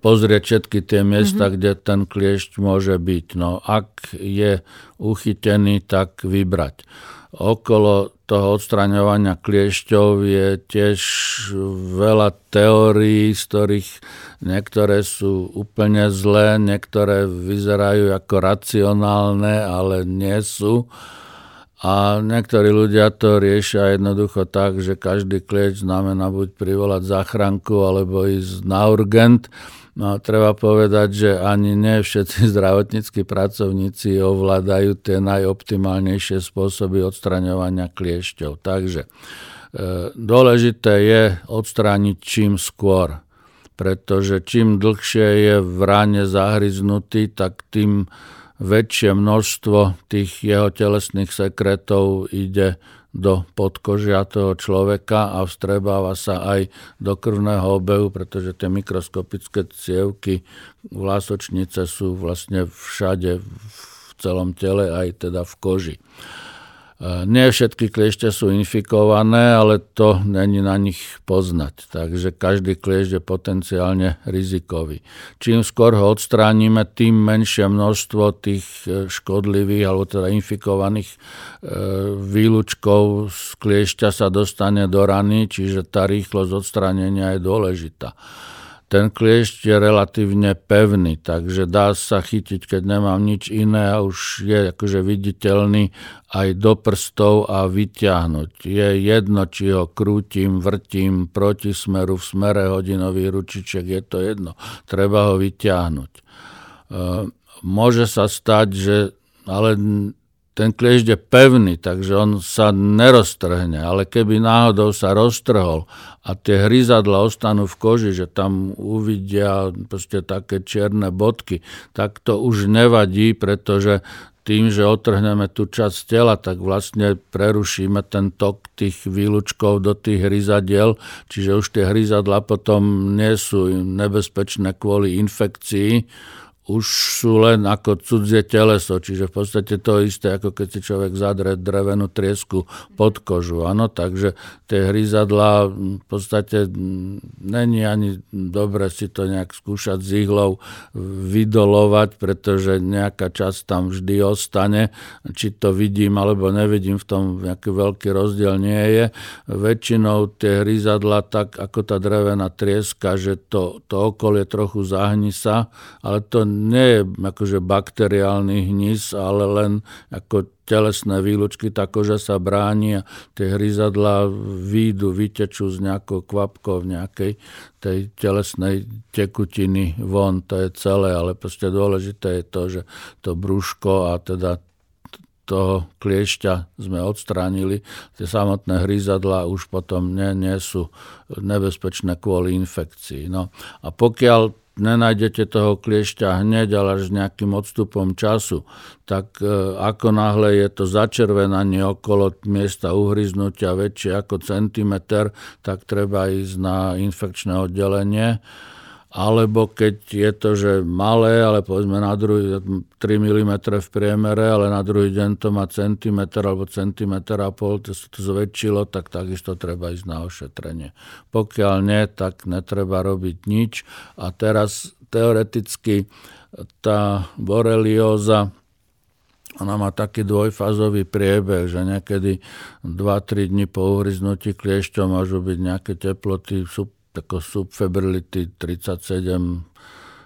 pozrieť všetky tie miesta, mm-hmm. kde ten kliešť môže byť. No, ak je uchytený, tak vybrať. Okolo toho odstraňovania kliešťov je tiež veľa teórií, z ktorých niektoré sú úplne zlé, niektoré vyzerajú ako racionálne, ale nie sú. A niektorí ľudia to riešia jednoducho tak, že každý kliešť znamená buď privolať záchranku alebo ísť na urgent. No, treba povedať, že ani nie všetci zdravotníckí pracovníci ovládajú tie najoptimálnejšie spôsoby odstraňovania kliešťov. Takže e, dôležité je odstrániť čím skôr, pretože čím dlhšie je v ráne zahryznutý, tak tým väčšie množstvo tých jeho telesných sekretov ide do podkožia toho človeka a vstrebáva sa aj do krvného obehu, pretože tie mikroskopické cievky vlásočnice sú vlastne všade v celom tele, aj teda v koži. Nie všetky kliešte sú infikované, ale to není na nich poznať, takže každý kliešť je potenciálne rizikový. Čím skôr ho odstránime, tým menšie množstvo tých škodlivých alebo teda infikovaných výlučkov z kliešťa sa dostane do rany, čiže tá rýchlosť odstránenia je dôležitá. Ten kliešť je relatívne pevný, takže dá sa chytiť, keď nemám nič iné a už je akože viditeľný aj do prstov a vyťahnuť. Je jedno, či ho krútim, vrtím proti smeru, v smere hodinových ručičiek, je to jedno. Treba ho vyťahnuť. Môže sa stať, že ale ten kliešť je pevný, takže on sa neroztrhne, ale keby náhodou sa roztrhol a tie hryzadla ostanú v koži, že tam uvidia proste také čierne bodky, tak to už nevadí, pretože tým, že otrhneme tú časť tela, tak vlastne prerušíme ten tok tých výlučkov do tých hryzadiel, čiže už tie hryzadla potom nie sú nebezpečné kvôli infekcii, už sú len ako cudzie teleso, čiže v podstate to isté, ako keď si človek zadre drevenú triesku pod kožu. Áno, takže tie hryzadlá v podstate není ani dobre si to nejak skúšať z ihlou vydolovať, pretože nejaká časť tam vždy ostane. Či to vidím alebo nevidím, v tom nejaký veľký rozdiel nie je. Väčšinou tie hryzadlá tak ako tá drevená trieska, že to, to okolie trochu zahnisa, ale to nie je akože bakteriálny hnis, ale len ako telesné výlučky, tá koža sa bráni a tie hryzadlá výjdu, vytečú z nejakou kvapkou v nejakej tej telesnej tekutiny von, to je celé, ale proste dôležité je to, že to brúško a teda toho kliešťa sme odstránili. Tie samotné hryzadlá už potom nie, nie sú nebezpečné kvôli infekcii. No. A pokiaľ nenájdete toho kliešťa hneď, ale až s nejakým odstupom času, tak e, ako náhle je to začervenanie okolo miesta uhryznutia väčšie ako centimeter, tak treba ísť na infekčné oddelenie. Alebo keď je to, že malé, ale povedzme na druhý, tri milimetre v priemere, ale na druhý deň to má centimeter alebo centimeter a pol, to sa to zväčšilo, tak takisto treba ísť na ošetrenie. Pokiaľ nie, tak netreba robiť nič. A teraz teoreticky tá borelióza, ona má taký dvojfázový priebeh, že niekedy dva tri dni po uhryznutí kliešťom môžu byť nejaké teploty super, tako subfebrility tridsaťsedem,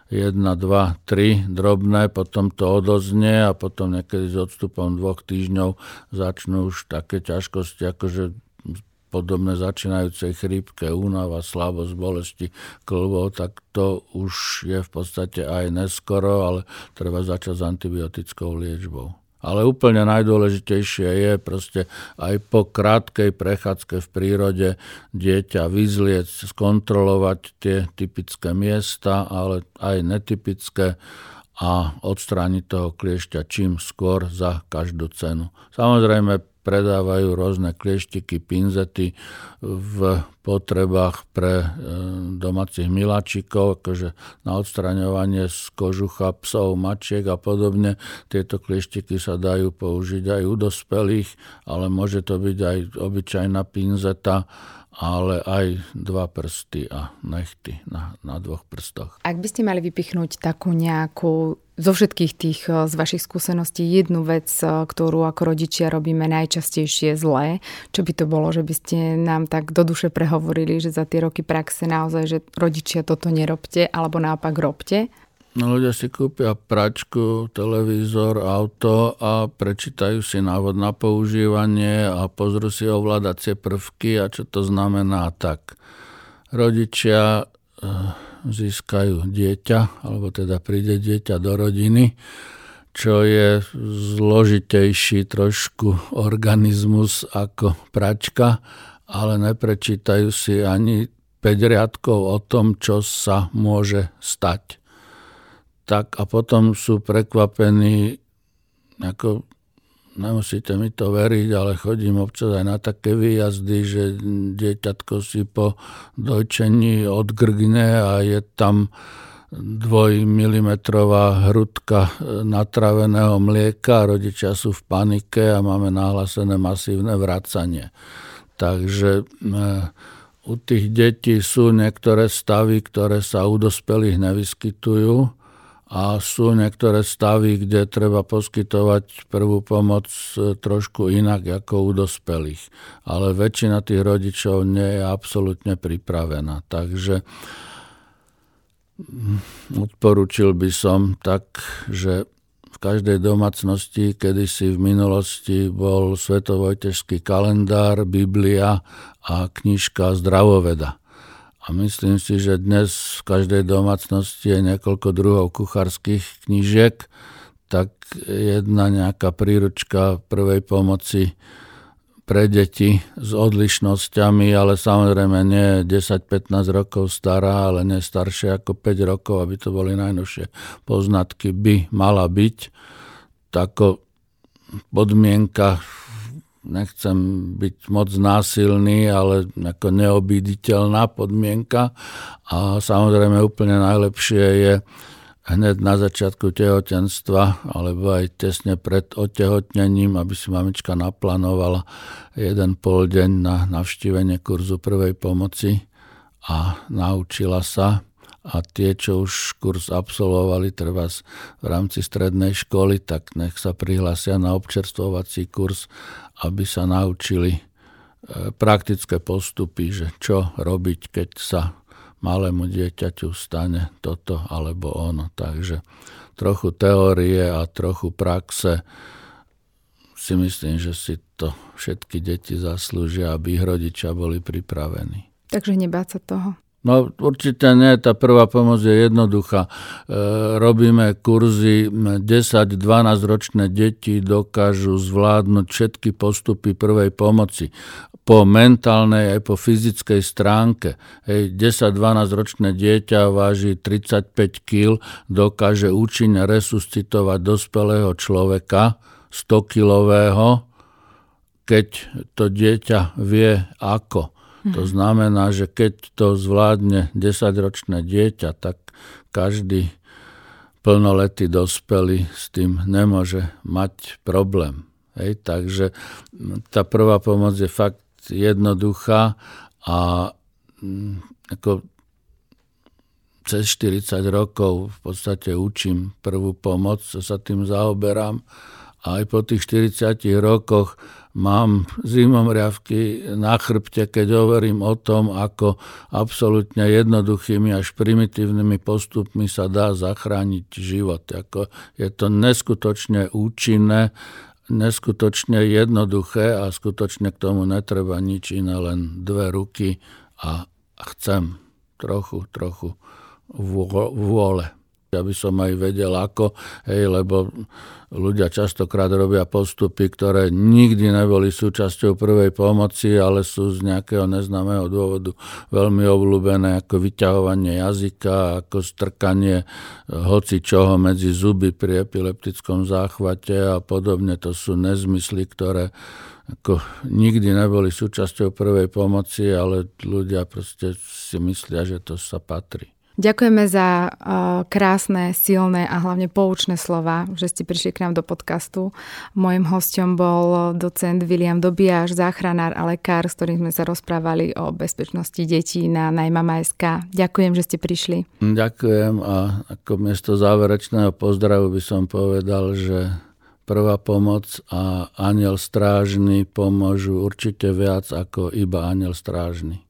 jeden, dva, tri drobné, potom to odoznie a potom niekedy s odstupom dvoch týždňov začnú už také ťažkosti, akože podobné začínajúcej chrípke, únava, slabosť, bolesti kĺbov, tak to už je v podstate aj neskoro, ale treba začať s antibiotickou liečbou. Ale úplne najdôležitejšie je proste aj po krátkej prechádzke v prírode dieťa vyzliec, skontrolovať tie typické miesta, ale aj netypické a odstrániť toho kliešťa čím skôr za každú cenu. Samozrejme predávajú rôzne klieštiky, pinzety v potrebách pre domácich miláčikov, akože na odstraňovanie z kožucha psov, mačiek a podobne. Tieto klieštiky sa dajú použiť aj u dospelých, ale môže to byť aj obyčajná pinzeta, ale aj dva prsty a nechty na, na dvoch prstoch. Ak by ste mali vypichnúť takú nejakú, zo všetkých tých z vašich skúseností, jednu vec, ktorú ako rodičia robíme najčastejšie zlé, čo by to bolo, že by ste nám tak do duše prehovorili, že za tie roky praxe naozaj, že rodičia toto nerobte, alebo naopak robte? No, ľudia si kúpia pračku, televízor, auto a prečítajú si návod na používanie a pozrú si ovládacie prvky a čo to znamená tak. Rodičia získajú dieťa, alebo teda príde dieťa do rodiny, čo je zložitejší trošku organizmus ako pračka, ale neprečítajú si ani päť riadkov o tom, čo sa môže stať. Tak a potom sú prekvapení, ako nemusíte mi to veriť, ale chodím občas aj na také výjazdy, že dieťatko si po dojčení odgrgne a je tam dvojmilimetrová hrudka natraveného mlieka, rodičia sú v panike a máme nahlásené masívne vracanie. Takže u tých detí sú niektoré stavy, ktoré sa u dospelých nevyskytujú, a sú niektoré stavy, kde treba poskytovať prvú pomoc trošku inak ako u dospelých. Ale väčšina tých rodičov nie je absolútne pripravená. Takže odporúčil by som tak, že v každej domácnosti, kedysi v minulosti, bol svetovojtežský kalendár, Biblia a knižka Zdravoveda. A myslím si, že dnes v každej domácnosti je niekoľko druhov kuchárskych knížiek, tak jedna nejaká príručka prvej pomoci pre deti s odlišnosťami, ale samozrejme nie desať pätnásť rokov stará, ale nie staršie ako päť rokov, aby to boli najnovšie poznatky, by mala byť. Taká podmienka, nechcem byť moc násilný, ale ako neobíditeľná podmienka. A samozrejme úplne najlepšie je hneď na začiatku tehotenstva alebo aj tesne pred otehotnením, aby si mamička naplánovala jeden pol deň na navštívenie kurzu prvej pomoci a naučila sa. A tie, čo už kurz absolvovali treba v rámci strednej školy, tak nech sa prihlásia na občerstvovací kurz, aby sa naučili praktické postupy, že čo robiť, keď sa malému dieťaťu stane toto alebo ono. Takže trochu teórie a trochu praxe. Si myslím, že si to všetky deti zaslúžia, aby ich rodičia boli pripravení. Takže nebáť sa toho. No určite nie, tá prvá pomoc je jednoduchá. E, robíme kurzy, desať až dvanásť ročné deti dokážu zvládnuť všetky postupy prvej pomoci. Po mentálnej aj po fyzickej stránke. desať až dvanásť ročné dieťa váži tridsaťpäť kíl, dokáže účinne resuscitovať dospelého človeka sto kilového, keď to dieťa vie ako. To znamená, že keď to zvládne desaťročné dieťa, tak každý plnoletý dospelý s tým nemôže mať problém. Hej, takže tá prvá pomoc je fakt jednoduchá a ako cez štyridsať rokov v podstate učím prvú pomoc, čo sa tým zaoberám. A aj po tých štyridsiatich rokoch mám zimom riavky na chrbte, keď hovorím o tom, ako absolútne jednoduchými až primitívnymi postupmi sa dá zachrániť život. Ako je to neskutočne účinné, neskutočne jednoduché a skutočne k tomu netreba nič iné, len dve ruky a chcem trochu, trochu vôle. Aby som aj vedel ako, hej, lebo ľudia častokrát robia postupy, ktoré nikdy neboli súčasťou prvej pomoci, ale sú z nejakého neznámeho dôvodu veľmi obľúbené, ako vyťahovanie jazyka, ako strkanie hoci čoho medzi zuby pri epileptickom záchvate a podobne. To sú nezmysly, ktoré ako nikdy neboli súčasťou prvej pomoci, ale ľudia proste si myslia, že to sa patrí. Ďakujeme za krásne, silné a hlavne poučné slova, že ste prišli k nám do podcastu. Mojím hosťom bol docent Viliam Dobiáš, záchranár a lekár, s ktorým sme sa rozprávali o bezpečnosti detí na najmama bodka es ká. Ďakujem, že ste prišli. Ďakujem a ako miesto záverečného pozdravu by som povedal, že prvá pomoc a anjel strážny pomôžu určite viac ako iba anjel strážny.